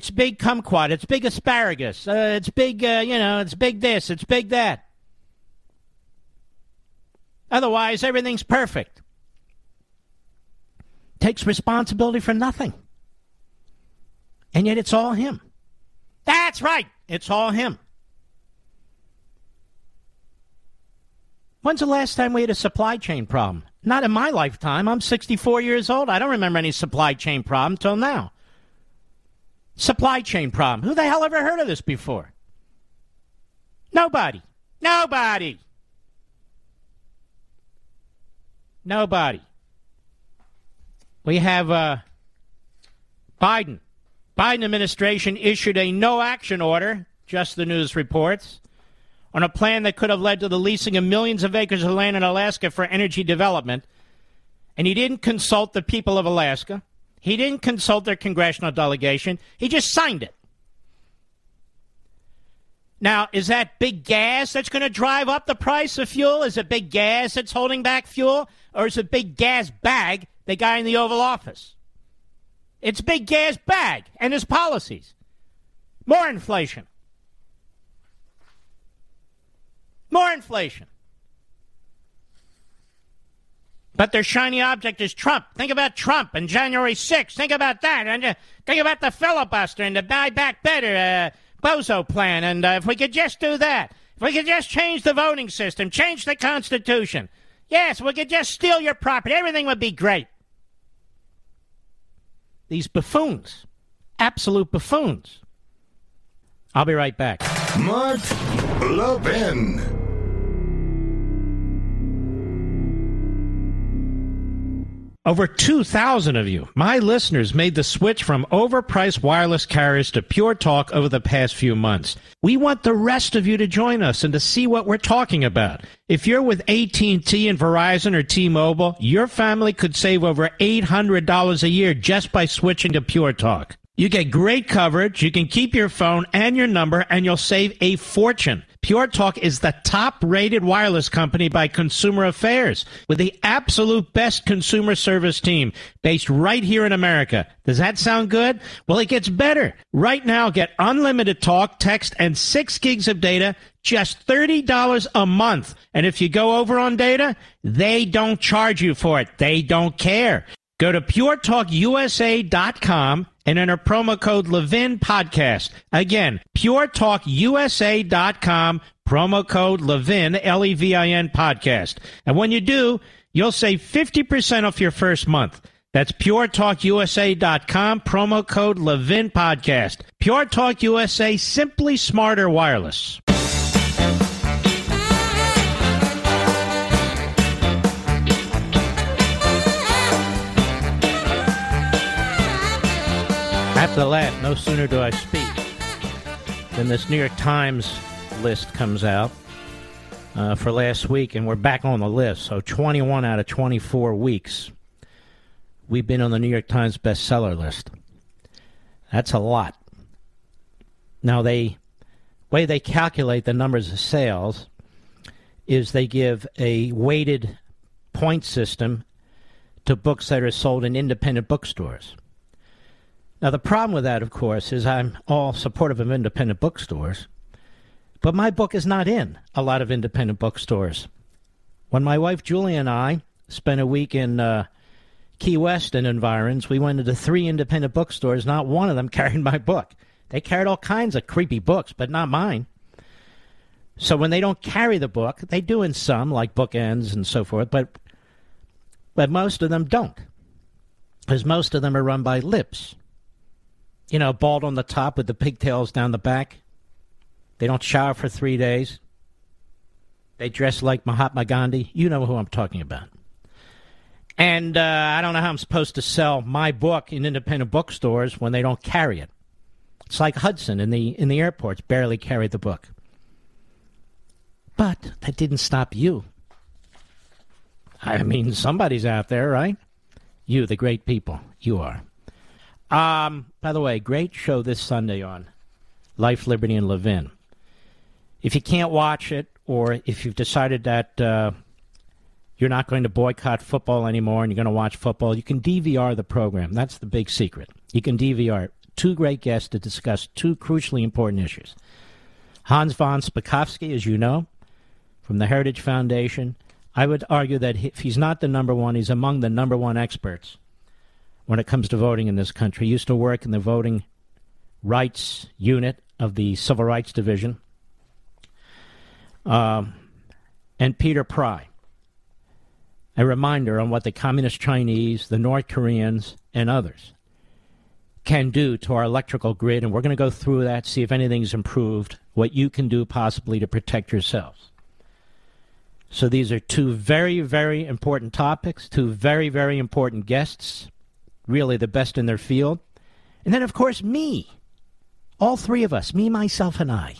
big kumquat. It's big asparagus. It's big, it's big this. It's big that. Otherwise, everything's perfect. Takes responsibility for nothing. And yet it's all him. That's right. It's all him. When's the last time we had a supply chain problem? Not in my lifetime. I'm 64 years old. I don't remember any supply chain problem till now. Supply chain problem. Who the hell ever heard of this before? Nobody. Nobody. Nobody. We have Biden. Biden administration issued a no-action order, Just the News reports, on a plan that could have led to the leasing of millions of acres of land in Alaska for energy development. And he didn't consult the people of Alaska. He didn't consult their congressional delegation. He just signed it. Now, is that big gas that's going to drive up the price of fuel? Is it big gas that's holding back fuel? Or is it big gas bag, the guy in the Oval Office? It's big gas bag and his policies. More inflation. More inflation. But their shiny object is Trump. Think about Trump and January 6th. Think about that. And think about the filibuster and the buy back better bozo plan. And if we could just do that. If we could just change the voting system. Change the Constitution. Yes, we could just steal your property. Everything would be great. These buffoons. Absolute buffoons. I'll be right back. Mark Levin. Over 2,000 of you, my listeners, made the switch from overpriced wireless carriers to Pure Talk over the past few months. We want the rest of you to join us and to see what we're talking about. If you're with AT&T and Verizon or T-Mobile, your family could save over $800 a year just by switching to Pure Talk. You get great coverage, you can keep your phone and your number, and you'll save a fortune. Pure Talk is the top-rated wireless company by Consumer Affairs with the absolute best consumer service team based right here in America. Does that sound good? Well, it gets better. Right now, get unlimited talk, text, and 6 gigs of data, just $30 a month. And if you go over on data, they don't charge you for it. They don't care. Go to PureTalkUSA.com and enter promo code Levin Podcast. Again, PureTalkUSA.com, promo code Levin, L-E-V-I-N Podcast. And when you do, you'll save 50% off your first month. That's PureTalkUSA.com, promo code Levin Podcast. Pure Talk USA, simply smarter wireless. After that, no sooner do I speak than this New York Times list comes out for last week, and we're back on the list. So 21 out of 24 weeks, we've been on the New York Times bestseller list. That's a lot. Now, the way they calculate the numbers of sales is they give a weighted point system to books that are sold in independent bookstores. Now, the problem with that, of course, is I'm all supportive of independent bookstores, but my book is not in a lot of independent bookstores. When my wife, Julie, and I spent a week in Key West and environs, we went into 3 independent bookstores. Not one of them carried my book. They carried all kinds of creepy books, but not mine. So when they don't carry the book, they do in some, like Bookends and so forth, but most of them don't, because most of them are run by libs. You know, bald on the top with the pigtails down the back. They don't shower for 3 days. They dress like Mahatma Gandhi. You know who I'm talking about. And I don't know how I'm supposed to sell my book in independent bookstores when they don't carry it. It's like Hudson in the airports, barely carried the book. But that didn't stop you. I mean, somebody's out there, right? You, the great people, you are. By the way, great show this Sunday on Life, Liberty, and Levin. If you can't watch it, or if you've decided that you're not going to boycott football anymore and you're going to watch football, you can DVR the program. That's the big secret. You can DVR it. 2 great guests to discuss 2 crucially important issues. Hans von Spakovsky, as you know, from the Heritage Foundation, I would argue that if he's not the number one, he's among the number one experts when it comes to voting in this country. He used to work in the voting rights unit of the Civil Rights Division. And Peter Pry, a reminder on what the Communist Chinese, the North Koreans, and others can do to our electrical grid. And we're going to go through that, see if anything's improved, what you can do possibly to protect yourselves. So these are two very, very important topics, two very, very important guests, really the best in their field. And then, of course, me, all three of us, me, myself, and I,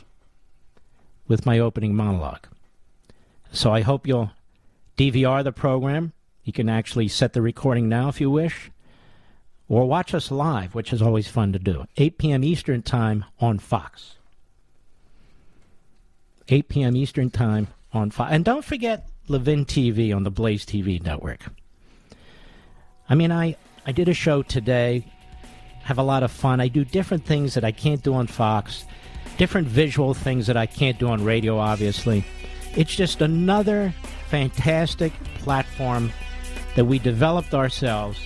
with my opening monologue. So I hope you'll DVR the program. You can actually set the recording now if you wish, or watch us live, which is always fun to do, 8 p.m. Eastern Time on Fox. 8 p.m. Eastern Time on Fox. And don't forget Levin TV on the Blaze TV network. I mean, I did a show today, have a lot of fun. I do different things that I can't do on Fox, different visual things that I can't do on radio, obviously. It's just another fantastic platform that we developed ourselves.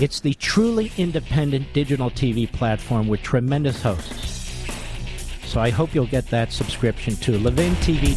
It's the truly independent digital TV platform with tremendous hosts. So I hope you'll get that subscription too. Levin TV.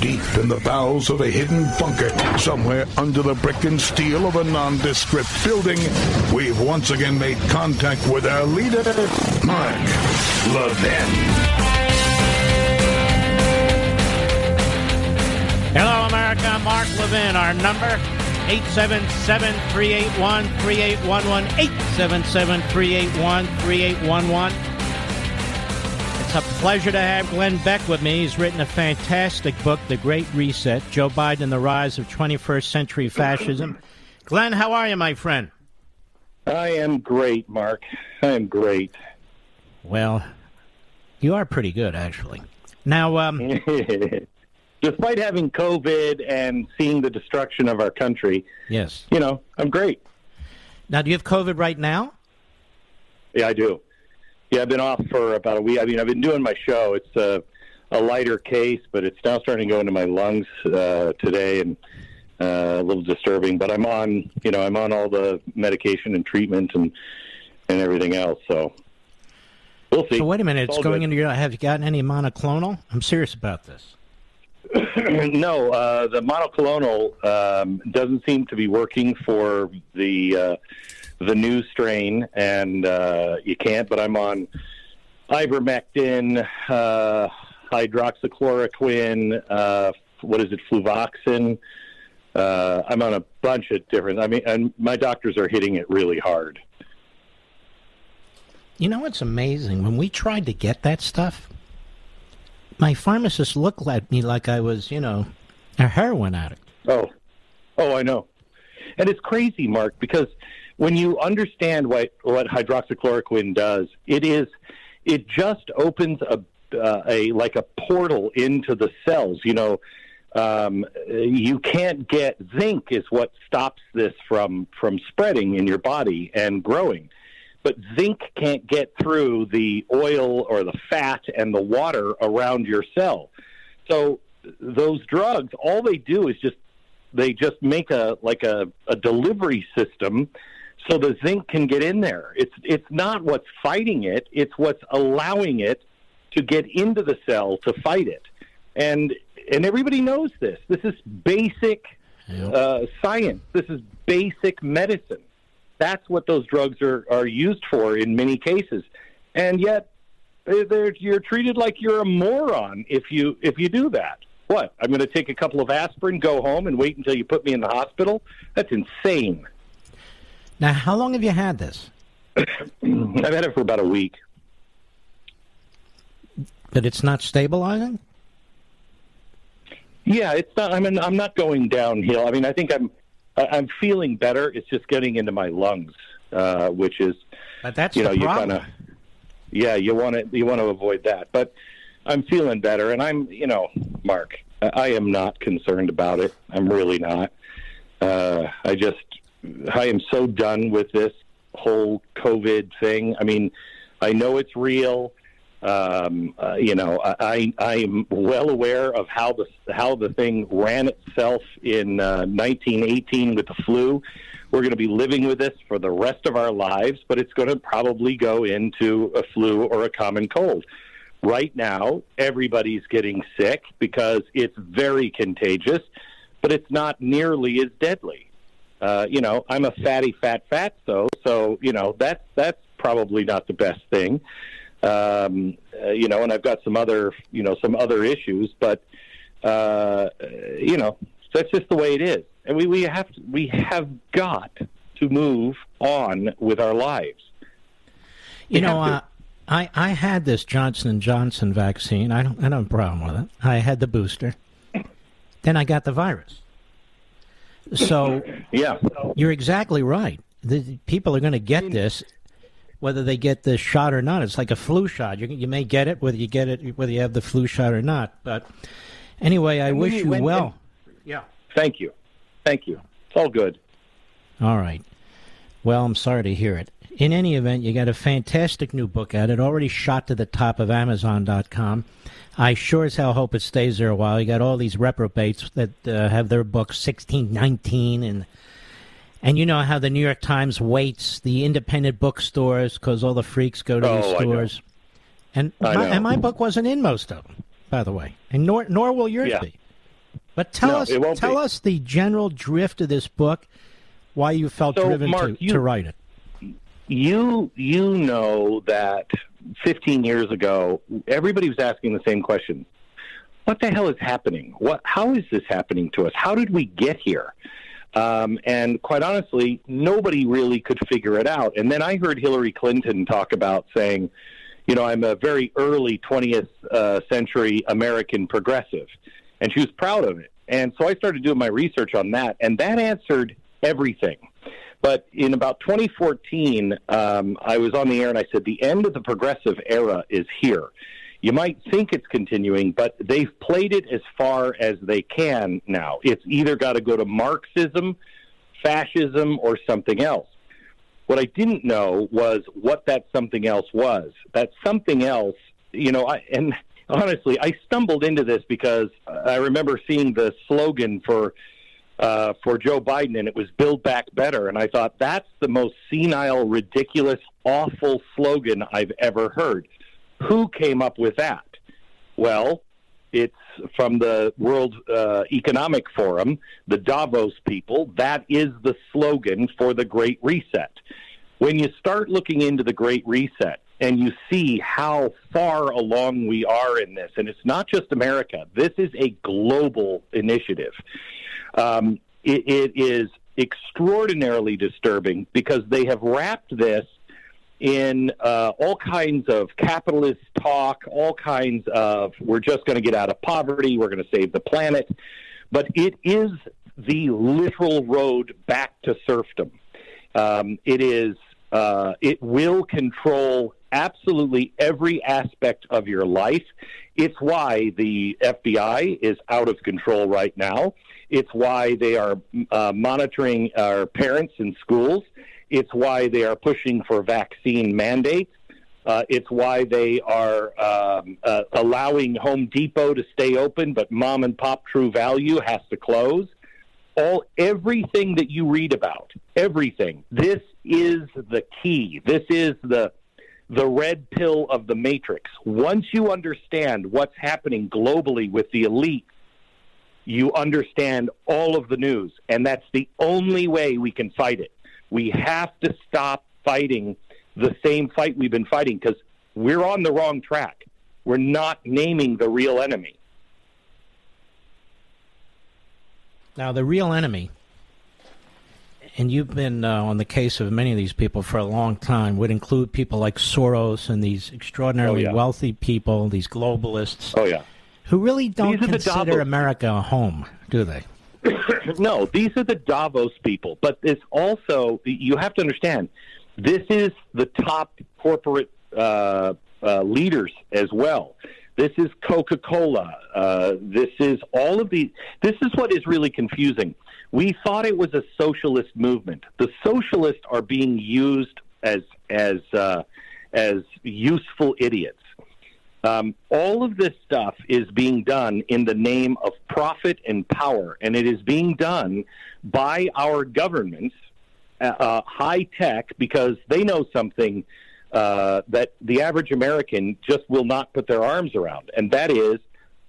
deep in the bowels of a hidden bunker, somewhere under the brick and steel of a nondescript building, we've once again made contact with our leader, Mark Levin. Hello, America. Mark Levin. Our number, 877-381-3811, 877-381-3811. It's a pleasure to have Glenn Beck with me. He's written a fantastic book, The Great Reset, Joe Biden, The Rise of 21st Century Fascism. Glenn, how are you, my friend? I am great, Mark. I am great. Well, you are pretty good, actually. Now, despite having COVID and seeing the destruction of our country, yes, you know, I'm great. Now, do you have COVID right now? Yeah, I do. Yeah, I've been off for about a week. I mean, I've been doing my show. It's a lighter case, but it's now starting to go into my lungs today, and a little disturbing. But I'm on, you know, I'm on all the medication and treatment and everything else. So we'll see. So wait a minute, it's going into your. Have you gotten any monoclonal? I'm serious about this. No, the monoclonal doesn't seem to be working for the new strain, and you can't, but I'm on ivermectin, hydroxychloroquine, fluvoxin. I'm on a bunch of different, I mean, and my doctors are hitting it really hard. You know what's amazing? When we tried to get that stuff, my pharmacist looked at me like I was, you know, a heroin addict. Oh, I know. And it's crazy, Mark, because when you understand what hydroxychloroquine does, it just opens a portal into the cells. You know, you can't get zinc is what stops this from spreading in your body and growing, but zinc can't get through the oil or the fat and the water around your cell. So those drugs, all they do is just make a delivery system. So the zinc can get in there. It's not what's fighting it. It's what's allowing it to get into the cell to fight it. And everybody knows this. This is basic science. This is basic medicine. That's what those drugs are used for in many cases. And yet you're treated like you're a moron if you do that. What? I'm going to take a couple of aspirin, go home, and wait until you put me in the hospital? That's insane. Now, how long have you had this? I've had it for about a week. But it's not stabilizing? Yeah, it's not. I mean, I'm not going downhill. I mean, I think I'm feeling better. It's just getting into my lungs, which is, but that's, you know, you kind of, yeah, you want to avoid that. But I'm feeling better, and I'm, you know, Mark, I am not concerned about it. I'm really not. I am so done with this whole COVID thing. I mean, I know it's real. I'm well aware of how the thing ran itself in 1918 with the flu. We're going to be living with this for the rest of our lives, but it's going to probably go into a flu or a common cold. Right now, everybody's getting sick because it's very contagious, but it's not nearly as deadly. I'm a fatty, fat, so, you know, that's probably not the best thing. And I've got some other issues, but, that's just the way it is. And we have got to move on with our lives. I had this Johnson & Johnson vaccine. I don't have a problem with it. I had the booster. Then I got the virus. So yeah, you're exactly right. The people are going to get this, whether they get this shot or not. It's like a flu shot. You may get it whether you have the flu shot or not. But anyway, I wish you well. Yeah. Thank you. It's all good. All right. Well, I'm sorry to hear it. In any event, you got a fantastic new book out. It already shot to the top of Amazon.com. I sure as hell hope it stays there a while. You got all these reprobates that have their books 1619, and you know how the New York Times waits, the independent bookstores, because all the freaks go to these stores. And my book wasn't in most of them, by the way, and nor will yours be. But tell us the general drift of this book, why you felt driven, Mark, to write it. You know that 15 years ago, everybody was asking the same question. What the hell is happening? How is this happening to us? How did we get here? And quite honestly, nobody really could figure it out. And then I heard Hillary Clinton talk about saying, you know, I'm a very early 20th century American progressive. And she was proud of it. And so I started doing my research on that. And that answered everything. But in about 2014, I was on the air and I said, the end of the progressive era is here. You might think it's continuing, but they've played it as far as they can now. It's either got to go to Marxism, fascism, or something else. What I didn't know was what that something else was. That something else, you know, and honestly, I stumbled into this because I remember seeing the slogan for Joe Biden, and it was Build Back Better. And I thought, that's the most senile, ridiculous, awful slogan I've ever heard. Who came up with that? Well, it's from the World Economic Forum, the Davos people. That is the slogan for the Great Reset. When you start looking into the Great Reset and you see how far along we are in this, and it's not just America, this is a global initiative. It is extraordinarily disturbing because they have wrapped this in all kinds of capitalist talk, all kinds of we're just going to get out of poverty, we're going to save the planet. But it is the literal road back to serfdom. It will control absolutely every aspect of your life. It's why the FBI is out of control right now. It's why they are monitoring our parents in schools. It's why they are pushing for vaccine mandates. It's why they are allowing Home Depot to stay open, but mom and pop True Value has to close. Everything that you read about, everything. This is the key. This is the red pill of the matrix. Once you understand what's happening globally with the elite, you understand all of the news, and that's the only way we can fight it. We have to stop fighting the same fight we've been fighting because we're on the wrong track. We're not naming the real enemy. Now, the real enemy, and you've been on the case of many of these people for a long time, would include people like Soros and these extraordinarily wealthy people, these globalists. Oh, yeah. who really don't consider America a home, do they? No, these are the Davos people. But it's also, you have to understand, this is the top corporate leaders as well. This is Coca-Cola. This is all of these. This is what is really confusing. We thought it was a socialist movement. The socialists are being used as useful idiots. All of this stuff is being done in the name of profit and power, and it is being done by our governments, high tech, because they know something that the average American just will not put their arms around, and that is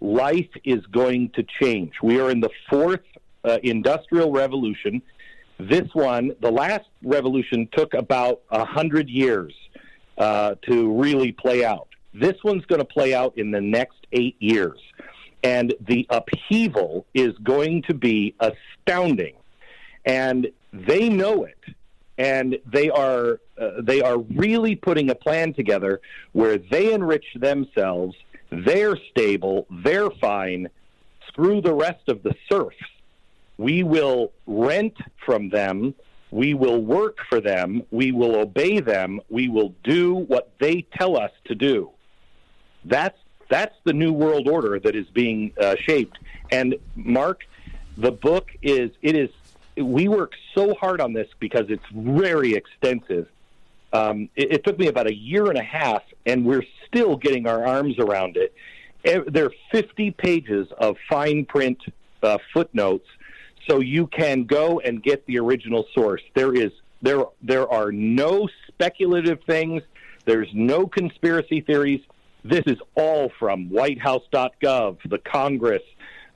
life is going to change. We are in the fourth industrial revolution. This one, the last revolution, took about 100 years to really play out. This one's going to play out in the next 8 years, and the upheaval is going to be astounding, and they know it, and they are really putting a plan together where they enrich themselves, they're stable, they're fine, screw the rest of the serfs. We will rent from them, we will work for them, we will obey them, we will do what they tell us to do. That's the new world order that is being shaped. And Mark, the book is we work so hard on this because it's very extensive. It took me about a year and a half, and we're still getting our arms around it. There are 50 pages of fine print footnotes, so you can go and get the original source. There are no speculative things. There's no conspiracy theories. This is all from WhiteHouse.gov, the Congress,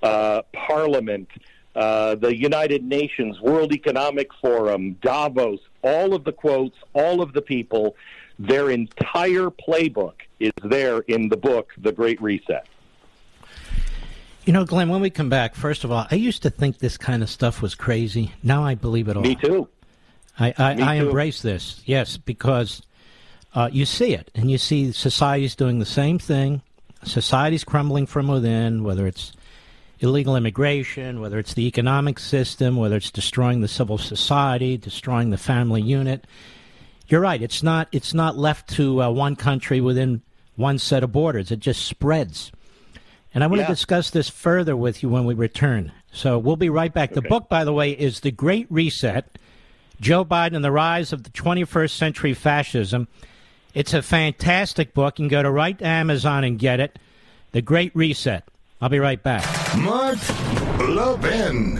Parliament, the United Nations, World Economic Forum, Davos, all of the quotes, all of the people. Their entire playbook is there in the book, The Great Reset. You know, Glenn, when we come back, first of all, I used to think this kind of stuff was crazy. Now I believe it all. Me too. I embrace this, yes, because... you see it, and you see societies doing the same thing. Societies crumbling from within, whether it's illegal immigration, whether it's the economic system, whether it's destroying the civil society, destroying the family unit. You're right. It's not left to one country within one set of borders. It just spreads. And I want to discuss this further with you when we return. So we'll be right back. Okay. The book, by the way, is The Great Reset, Joe Biden and the Rise of the 21st Century Fascism. It's a fantastic book. You can go to Amazon and get it. The Great Reset. I'll be right back. Mark Levin.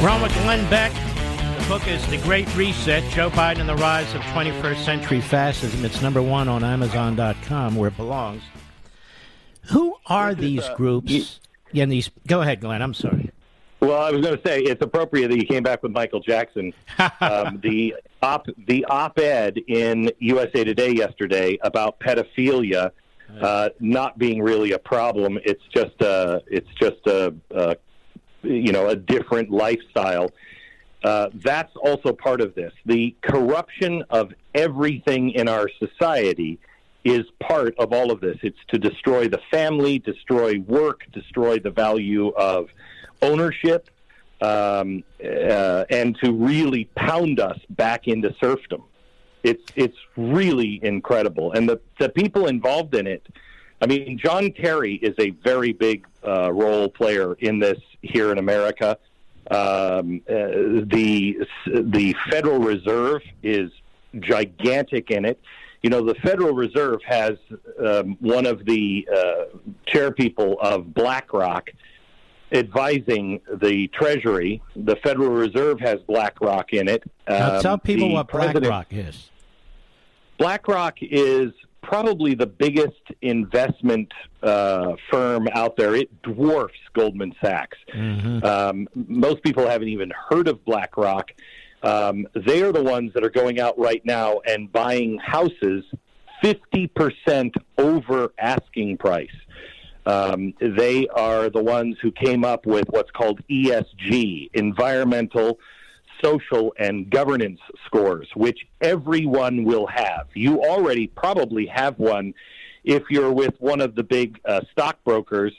We're on with Glenn Beck. The book is The Great Reset, Joe Biden and the Rise of 21st Century Fascism. It's number one on Amazon.com, where it belongs. Who are these groups? Go ahead, Glenn. I'm sorry. Well, I was going to say it's appropriate that you came back with Michael Jackson. The op-ed in USA Today yesterday about pedophilia not being really a problem. It's just a a different lifestyle. That's also part of this. The corruption of everything in our society is part of all of this. It's to destroy the family, destroy work, destroy the value of ownership, and to really pound us back into serfdom. It's really incredible. And the people involved in it, I mean, John Kerry is a very big role player in this here in America. The Federal Reserve is gigantic in it. You know, the Federal Reserve has one of the chairpeople of BlackRock advising the Treasury. The Federal Reserve has BlackRock in it. Tell people what BlackRock is. BlackRock is probably the biggest investment firm out there. It dwarfs Goldman Sachs. Mm-hmm. Most people haven't even heard of BlackRock. They are the ones that are going out right now and buying houses 50% over asking price. They are the ones who came up with what's called ESG, environmental, social, and governance scores, which everyone will have. You already probably have one if you're with one of the big stockbrokers.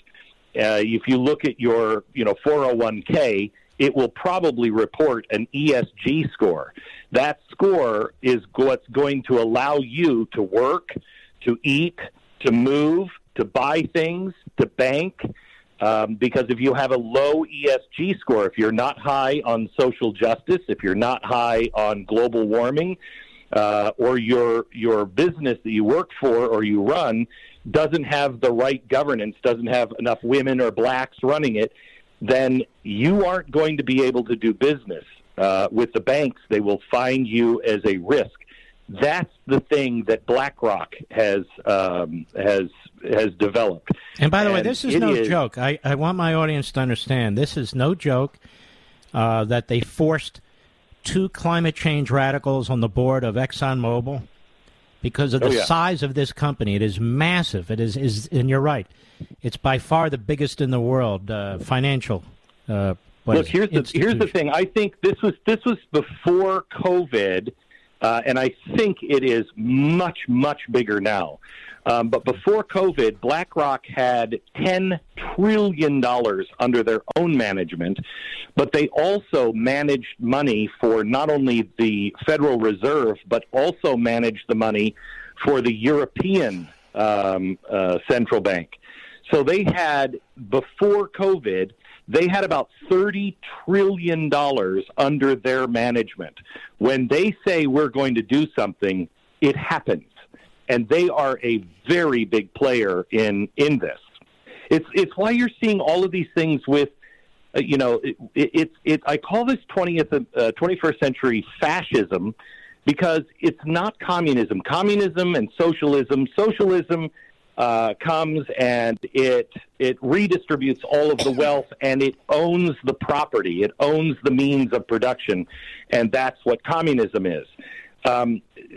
If you look at your 401k, it will probably report an ESG score. That score is what's going to allow you to work, to eat, to move, to buy things, to bank, because if you have a low ESG score, if you're not high on social justice, if you're not high on global warming, or your business that you work for or you run doesn't have the right governance, doesn't have enough women or blacks running it, then you aren't going to be able to do business with the banks. They will find you as a risk. That's the thing that BlackRock has developed. And by the way, this is no joke. I want my audience to understand this is no joke that they forced two climate change radicals on the board of ExxonMobil because of the size of this company. It is massive. It is and you're right. It's by far the biggest in the world financial. Look, here's the thing. I think this was before COVID. And I think it is much, much bigger now. But before COVID, BlackRock had $10 trillion under their own management, but they also managed money for not only the Federal Reserve, but also managed the money for the European Central Bank. So they had, before COVID, they had about $30 trillion under their management. When they say we're going to do something, it happens. And they are a very big player in this. It's why you're seeing all of these things with, I call this 21st century fascism because it's not communism. Communism and socialism comes and it redistributes all of the wealth, and it owns the property, it owns the means of production, and that's what communism is.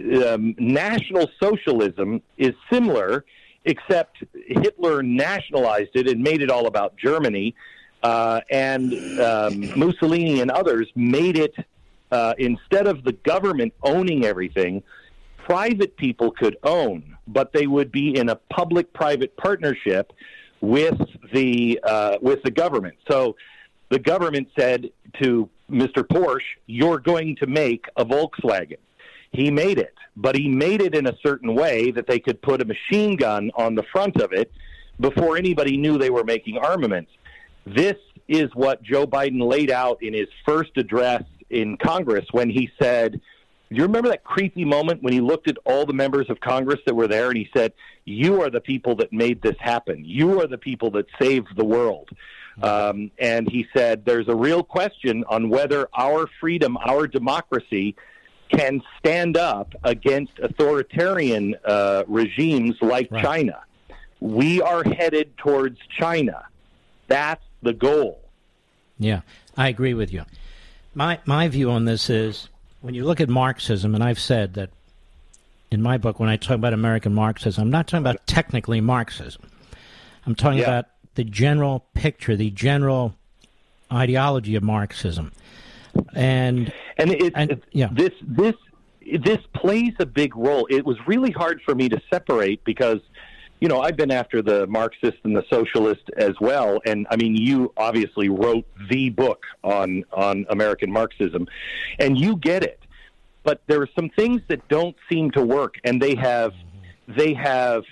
National socialism is similar, except Hitler nationalized it and made it all about Germany, and Mussolini and others made it, instead of the government owning everything, private people could own, but they would be in a public-private partnership with the government. So the government said to Mr. Porsche, you're going to make a Volkswagen. He made it, but he made it in a certain way that they could put a machine gun on the front of it before anybody knew they were making armaments. This is what Joe Biden laid out in his first address in Congress when he said, do you remember that creepy moment when he looked at all the members of Congress that were there and he said, you are the people that made this happen. You are the people that saved the world. And he said, there's a real question on whether our freedom, our democracy can stand up against authoritarian regimes like China. We are headed towards China. That's the goal. Yeah, I agree with you. My view on this is, when you look at Marxism, and I've said that in my book, when I talk about American Marxism, I'm not talking about technically Marxism. I'm talking about the general picture, the general ideology of Marxism. And this this plays a big role. It was really hard for me to separate because, you know, I've been after the Marxist and the socialist as well. And I mean, you obviously wrote the book on American Marxism and you get it. But there are some things that don't seem to work, and they have just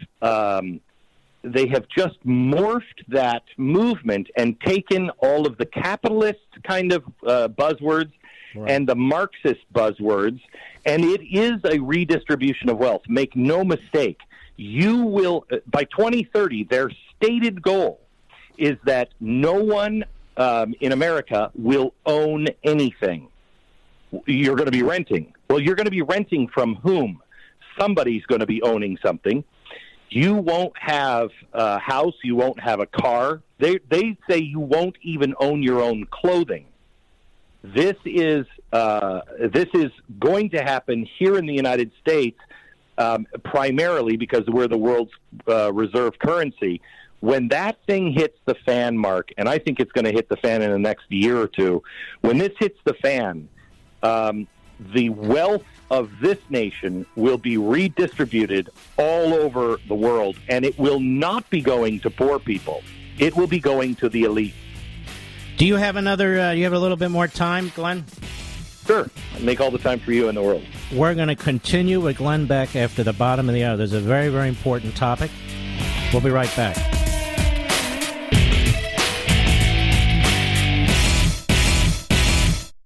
morphed that movement and taken all of the capitalist kind of buzzwords right. and the Marxist buzzwords, and it is a redistribution of wealth. Make no mistake, you will by 2030, their stated goal is that no one in America will own anything. You're going to be renting. Well, you're going to be renting from whom? Somebody's going to be owning something. You won't have a house. You won't have a car. They say you won't even own your own clothing. This is going to happen here in the United States, primarily because we're the world's reserve currency. When that thing hits the fan, Mark, and I think it's going to hit the fan in the next year or two, when this hits the fan, the wealth of this nation will be redistributed all over the world, and it will not be going to poor people. It will be going to the elite. Do you have a little bit more time, Glenn? Sure. I make all the time for you in the world. We're going to continue with Glenn Beck after the bottom of the hour. There's a very, very important topic. We'll be right back.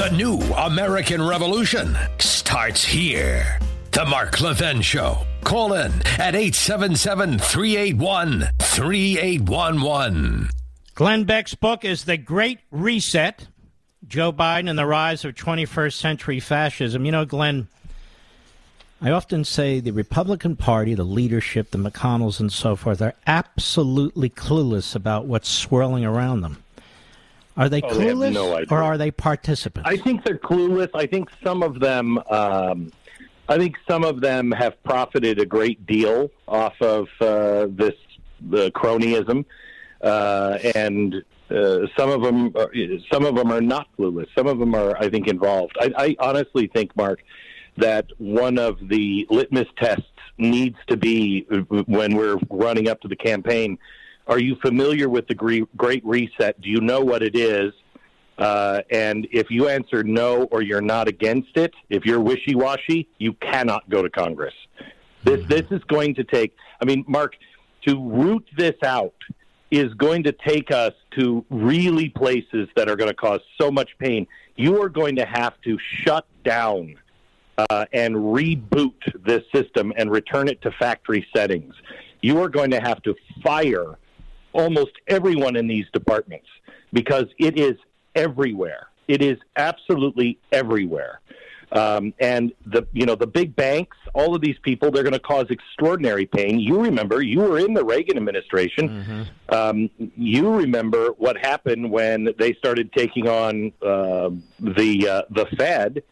The new American Revolution starts here. The Mark Levin Show. Call in at 877-381-3811. Glenn Beck's book is The Great Reset, Joe Biden and the Rise of 21st Century Fascism. You know, Glenn, I often say the Republican Party, the leadership, the McConnells and so forth, are absolutely clueless about what's swirling around them. Are they clueless, or are they participants? I think they're clueless. I think some of them. Have profited a great deal off of the cronyism, and some of them are not clueless. Some of them are, I think, involved. I honestly think, Mark, that one of the litmus tests needs to be when we're running up to the campaign. Are you familiar with the Great Reset? Do you know what it is? And if you answer no or you're not against it, if you're wishy-washy, you cannot go to Congress. This is going to take, I mean, Mark, to root this out is going to take us to really places that are going to cause so much pain. You are going to have to shut down and reboot this system and return it to factory settings. You are going to have to fire almost everyone in these departments because it is everywhere. It is absolutely everywhere. And the big banks, all of these people, they're going to cause extraordinary pain. You remember, you were in the Reagan administration. Mm-hmm. You remember what happened when they started taking on the Fed.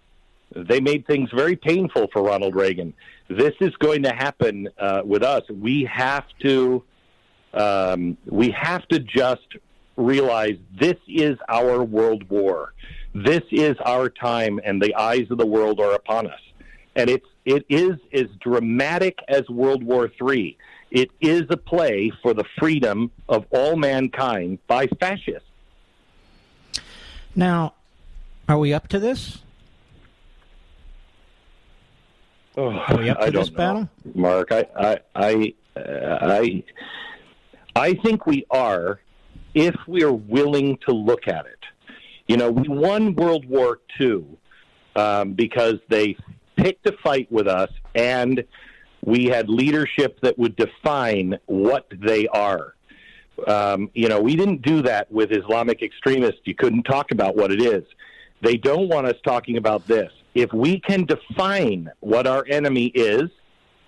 They made things very painful for Ronald Reagan. This is going to happen with us. We have to just realize this is our world war. This is our time, and the eyes of the world are upon us. And it is as dramatic as World War III. It is a play for the freedom of all mankind by fascists. Now, are we up to this? Oh, are we up to this battle? Mark, I think we are if we're willing to look at it. You know, we won World War II because they picked a fight with us, and we had leadership that would define what they are. You know, we didn't do that with Islamic extremists. You couldn't talk about what it is. They don't want us talking about this. If we can define what our enemy is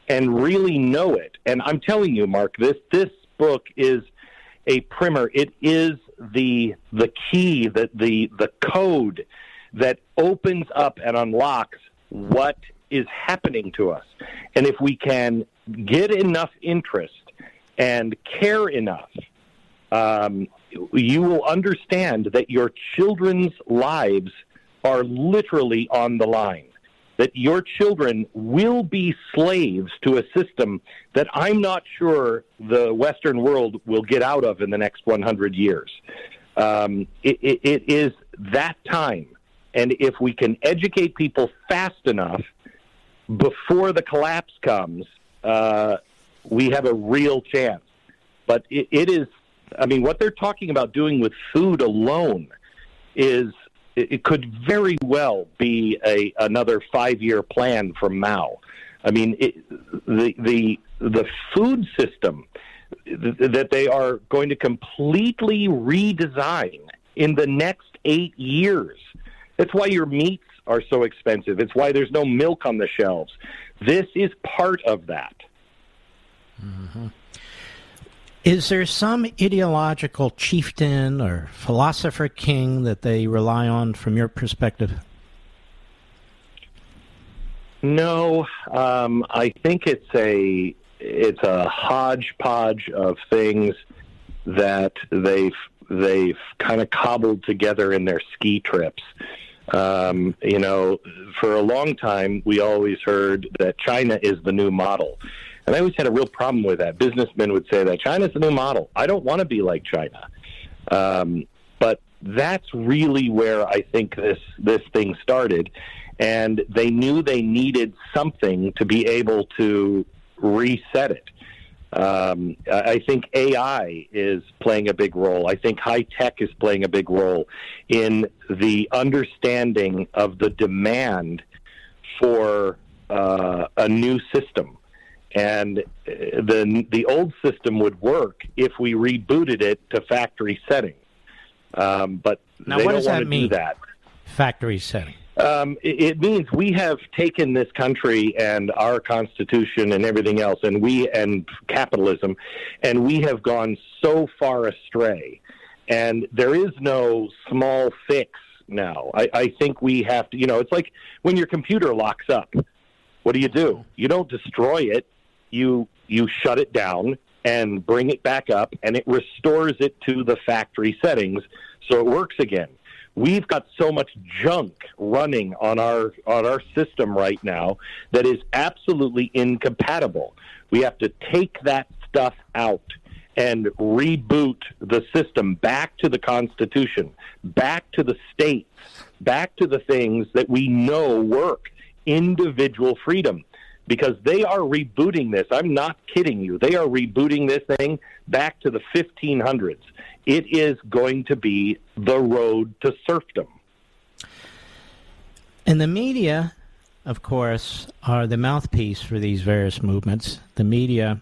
and really know it, and I'm telling you, Mark, this book is a primer. It is the key, the code that opens up and unlocks what is happening to us. And if we can get enough interest and care enough, you will understand that your children's lives are literally on the line, that your children will be slaves to a system that I'm not sure the Western world will get out of in the next 100 years. It is that time. And if we can educate people fast enough before the collapse comes, we have a real chance. But it is, I mean, what they're talking about doing with food alone is, it could very well be another 5-year plan from Mao. I mean, the food system that they are going to completely redesign in the next 8 years. That's why your meats are so expensive. It's why there's no milk on the shelves. This is part of that. Mm-hmm. Is there some ideological chieftain or philosopher king that they rely on from your perspective? No, I think it's a hodgepodge of things that they've kind of cobbled together in their ski trips. You know, for a long time, we always heard that China is the new model. And I always had a real problem with that. Businessmen would say that China's the new model. I don't want to be like China. But that's really where I think this thing started. And they knew they needed something to be able to reset it. I think AI is playing a big role. I think high tech is playing a big role in the understanding of the demand for a new system. And the old system would work if we rebooted it to factory setting. But now they don't want to do that. Factory setting. It means we have taken this country and our Constitution and everything else, and capitalism, and we have gone so far astray. And there is no small fix now. I think we have to, you know, it's like when your computer locks up. What do? You don't destroy it. You shut it down and bring it back up, and it restores it to the factory settings so it works again. We've got so much junk running on our system right now that is absolutely incompatible. We have to take that stuff out and reboot the system back to the Constitution, back to the states, back to the things that we know work, individual freedom, because they are rebooting this. I'm not kidding you. They are rebooting this thing back to the 1500s. It is going to be the road to serfdom. And the media, of course, are the mouthpiece for these various movements. The media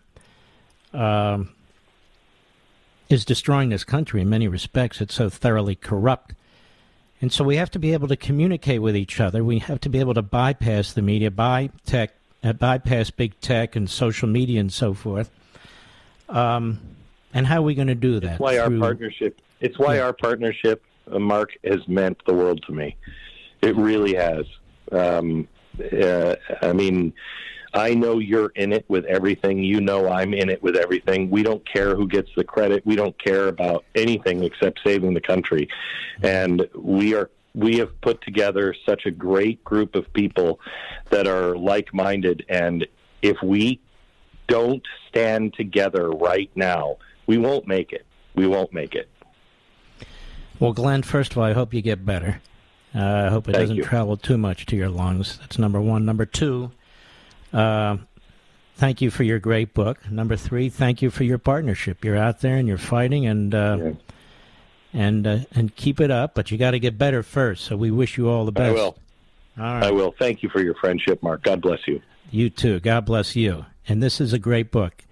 is destroying this country in many respects. It's so thoroughly corrupt. And so we have to be able to communicate with each other. We have to be able to bypass the media, bypass big tech and social media and so forth. And how are we going to do that? It's why our partnership, Mark, has meant the world to me. It really has. I mean, I know you're in it with everything. You know I'm in it with everything. We don't care who gets the credit. We don't care about anything except saving the country. And we have put together such a great group of people that are like-minded. And if we don't stand together right now, we won't make it. We won't make it. Well, Glenn, first of all, I hope you get better. I hope it doesn't travel too much to your lungs. That's number one. Number two, thank you for your great book. Number three, thank you for your partnership. You're out there and you're fighting, and keep it up. But you got to get better first. So we wish you all the best. I will. All right. I will. Thank you for your friendship, Mark. God bless you. You too. God bless you. And this is a great book,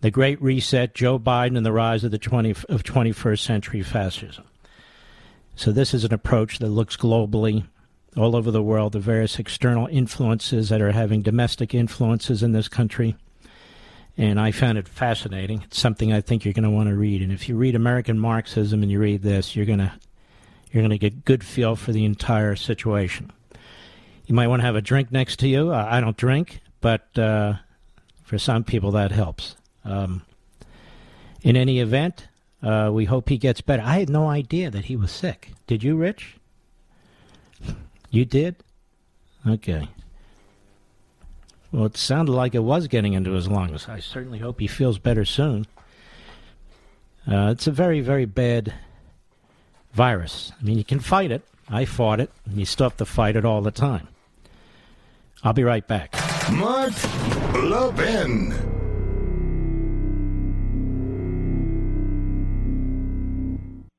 The Great Reset: Joe Biden and the Rise of the 21st Century Fascism. So this is an approach that looks globally, all over the world, the various external influences that are having domestic influences in this country. And I found it fascinating. It's something I think you're going to want to read. And if you read American Marxism and you read this, you're going to get a good feel for the entire situation. You might want to have a drink next to you. I don't drink, but for some people that helps. In any event, we hope he gets better. I had no idea that he was sick. Did you, Rich? You did? Okay. Well, it sounded like it was getting into his lungs. I certainly hope he feels better soon. It's a very, very bad virus. I mean, you can fight it. I fought it, and you still have to fight it all the time. I'll be right back. Mark Levin.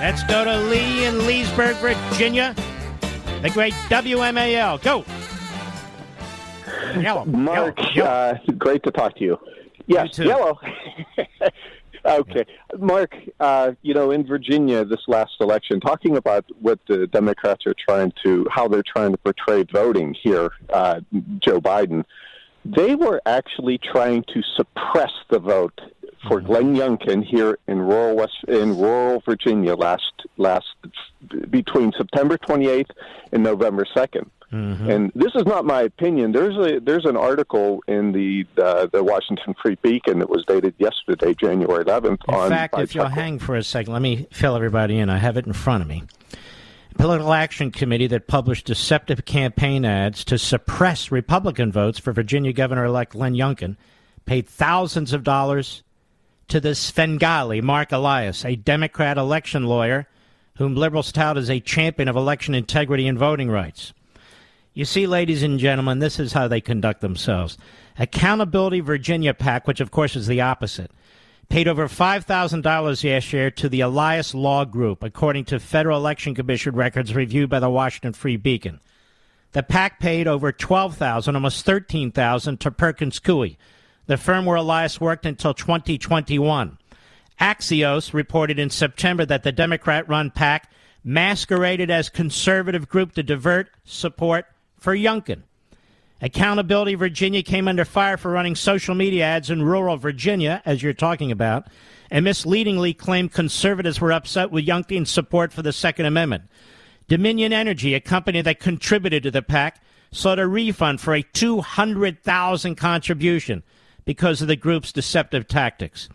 Let's go to Lee in Leesburg, Virginia. The great WMAL. Go. Yellow. Mark, yellow. Great to talk to you. Yes, you too. Yellow. Okay. Mark, in Virginia this last election, talking about what the Democrats are how they're trying to portray voting here, Joe Biden, they were actually trying to suppress the vote for Glenn Youngkin here in rural Virginia last between September 28th and November 2nd. Mm-hmm. And this is not my opinion. There's an article in the Washington Free Beacon that was dated yesterday, January 11th. In fact, if you'll hang for a second, let me fill everybody in. I have it in front of me. Political Action Committee that published deceptive campaign ads to suppress Republican votes for Virginia Governor-elect Glenn Youngkin paid thousands of dollars to the Svengali, Mark Elias, a Democrat election lawyer whom liberals tout as a champion of election integrity and voting rights. You see, ladies and gentlemen, this is how they conduct themselves. Accountability Virginia PAC, which of course is the opposite, paid over $5,000 last year to the Elias Law Group, according to Federal Election Commission records reviewed by the Washington Free Beacon. The PAC paid over $12,000, almost $13,000, to Perkins Coie, the firm where Elias worked until 2021. Axios reported in September that the Democrat-run PAC masqueraded as conservative group to divert support for Youngkin. Accountability Virginia came under fire for running social media ads in rural Virginia, as you're talking about, and misleadingly claimed conservatives were upset with Youngkin's support for the Second Amendment. Dominion Energy, a company that contributed to the PAC, sought a refund for a $200,000 contribution because of the group's deceptive tactics.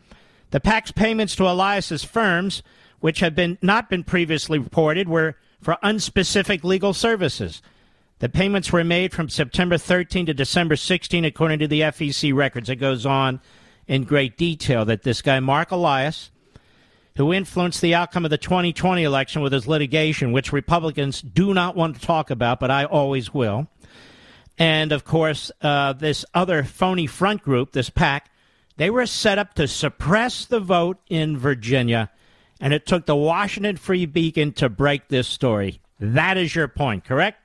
The PAC's payments to Elias's firms, which had not been previously reported, were for unspecific legal services. The payments were made from September 13 to December 16, according to the FEC records. It goes on in great detail that this guy, Mark Elias, who influenced the outcome of the 2020 election with his litigation, which Republicans do not want to talk about, but I always will. And, of course, this other phony front group, this PAC, they were set up to suppress the vote in Virginia, and it took the Washington Free Beacon to break this story. That is your point, correct?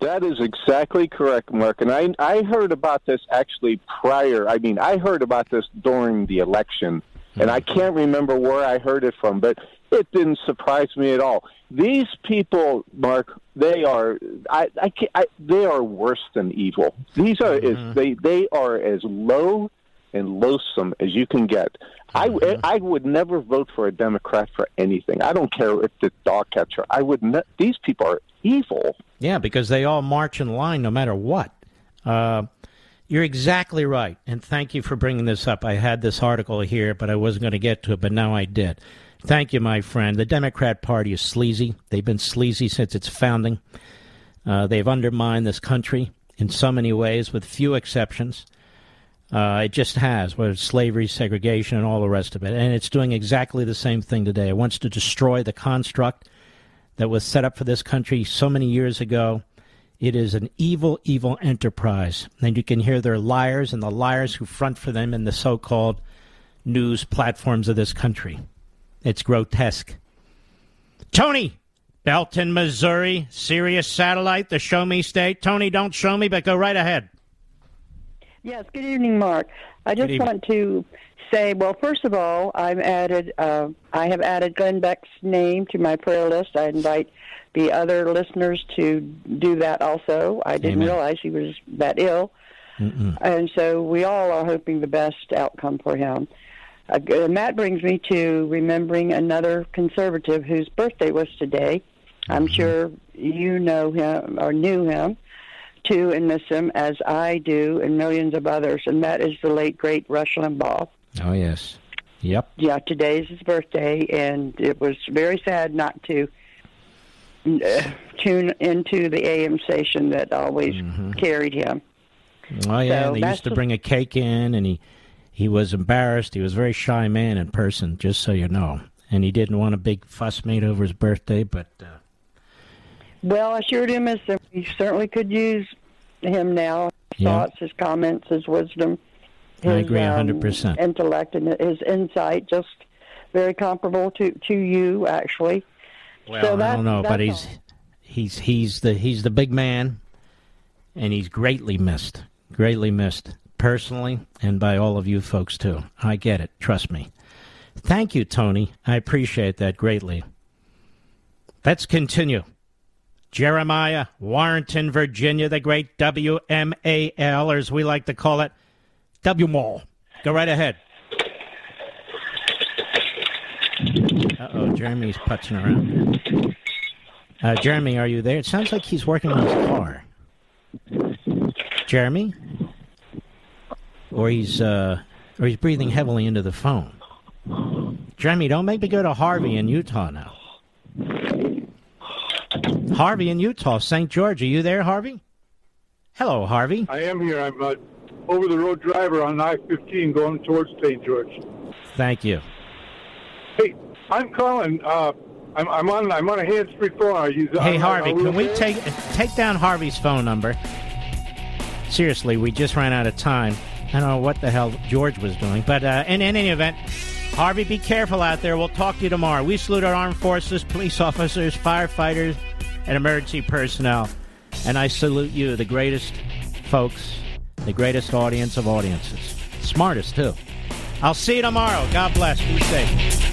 That is exactly correct, Mark. And I heard about this actually prior. I mean, I heard about this during the election, and I can't remember where I heard it from, but it didn't surprise me at all. These people, Mark, they are they are worse than evil. These are as they are as low and loathsome as you can get. I would never vote for a Democrat for anything. I don't care if it's dog catcher. I would not. These people are evil. Yeah, because they all march in line no matter what. You're exactly right, and thank you for bringing this up. I had this article here, but I wasn't going to get to it, but now I did. Thank you, my friend. The Democrat Party is sleazy. They've been sleazy since its founding. They've undermined this country in so many ways, with few exceptions. It just has, whether it's slavery, segregation, and all the rest of it. And it's doing exactly the same thing today. It wants to destroy the construct that was set up for this country so many years ago. It is an evil, evil enterprise. And you can hear their liars and the liars who front for them in the so-called news platforms of this country. It's grotesque. Tony, Belton, Missouri, Sirius Satellite, the Show Me State. Tony, don't show me, but go right ahead. Yes, good evening, Mark. I just want to say, well, first of all, I have added Glenn Beck's name to my prayer list. I invite the other listeners to do that also. I didn't realize he was that ill. Mm-mm. And so we all are hoping the best outcome for him. And that brings me to remembering another conservative whose birthday was today. I'm sure you know him or knew him, too, and miss him, as I do, and millions of others, and that is the late, great Rush Limbaugh. Oh, yes. Yep. Yeah, today's his birthday, and it was very sad not to tune into the AM station that always carried him. Oh, yeah, so and they used to bring a cake in, and He was embarrassed. He was a very shy man in person, just so you know. And he didn't want a big fuss made over his birthday, but... Well, I sure do miss him. We certainly could use him now. His thoughts, his comments, his wisdom. I agree 100%. Intellect and his insight, just very comparable to you, actually. Well, so I don't know, but he's the big man, and he's greatly missed. Greatly missed. Personally, and by all of you folks, too. I get it. Trust me. Thank you, Tony. I appreciate that greatly. Let's continue. Jeremiah, Warrenton, Virginia, the great WMAL, or as we like to call it, WMAL. Go right ahead. Uh-oh, Jeremy's putzing around. Jeremy, are you there? It sounds like he's working on his car. Jeremy? Or he's breathing heavily into the phone. Jeremy, don't make me go to Harvey in Utah now. Harvey in Utah, St. George. Are you there, Harvey? Hello, Harvey. I am here. I'm an over-the-road driver on I-15 going towards St. George. Thank you. Hey, I'm calling. I'm on a hands-free phone. Hey, Harvey, can we take down Harvey's phone number? Seriously, we just ran out of time. I don't know what the hell George was doing. But in any event, Harvey, be careful out there. We'll talk to you tomorrow. We salute our armed forces, police officers, firefighters, and emergency personnel. And I salute you, the greatest folks, the greatest audience of audiences. Smartest, too. I'll see you tomorrow. God bless. Be safe.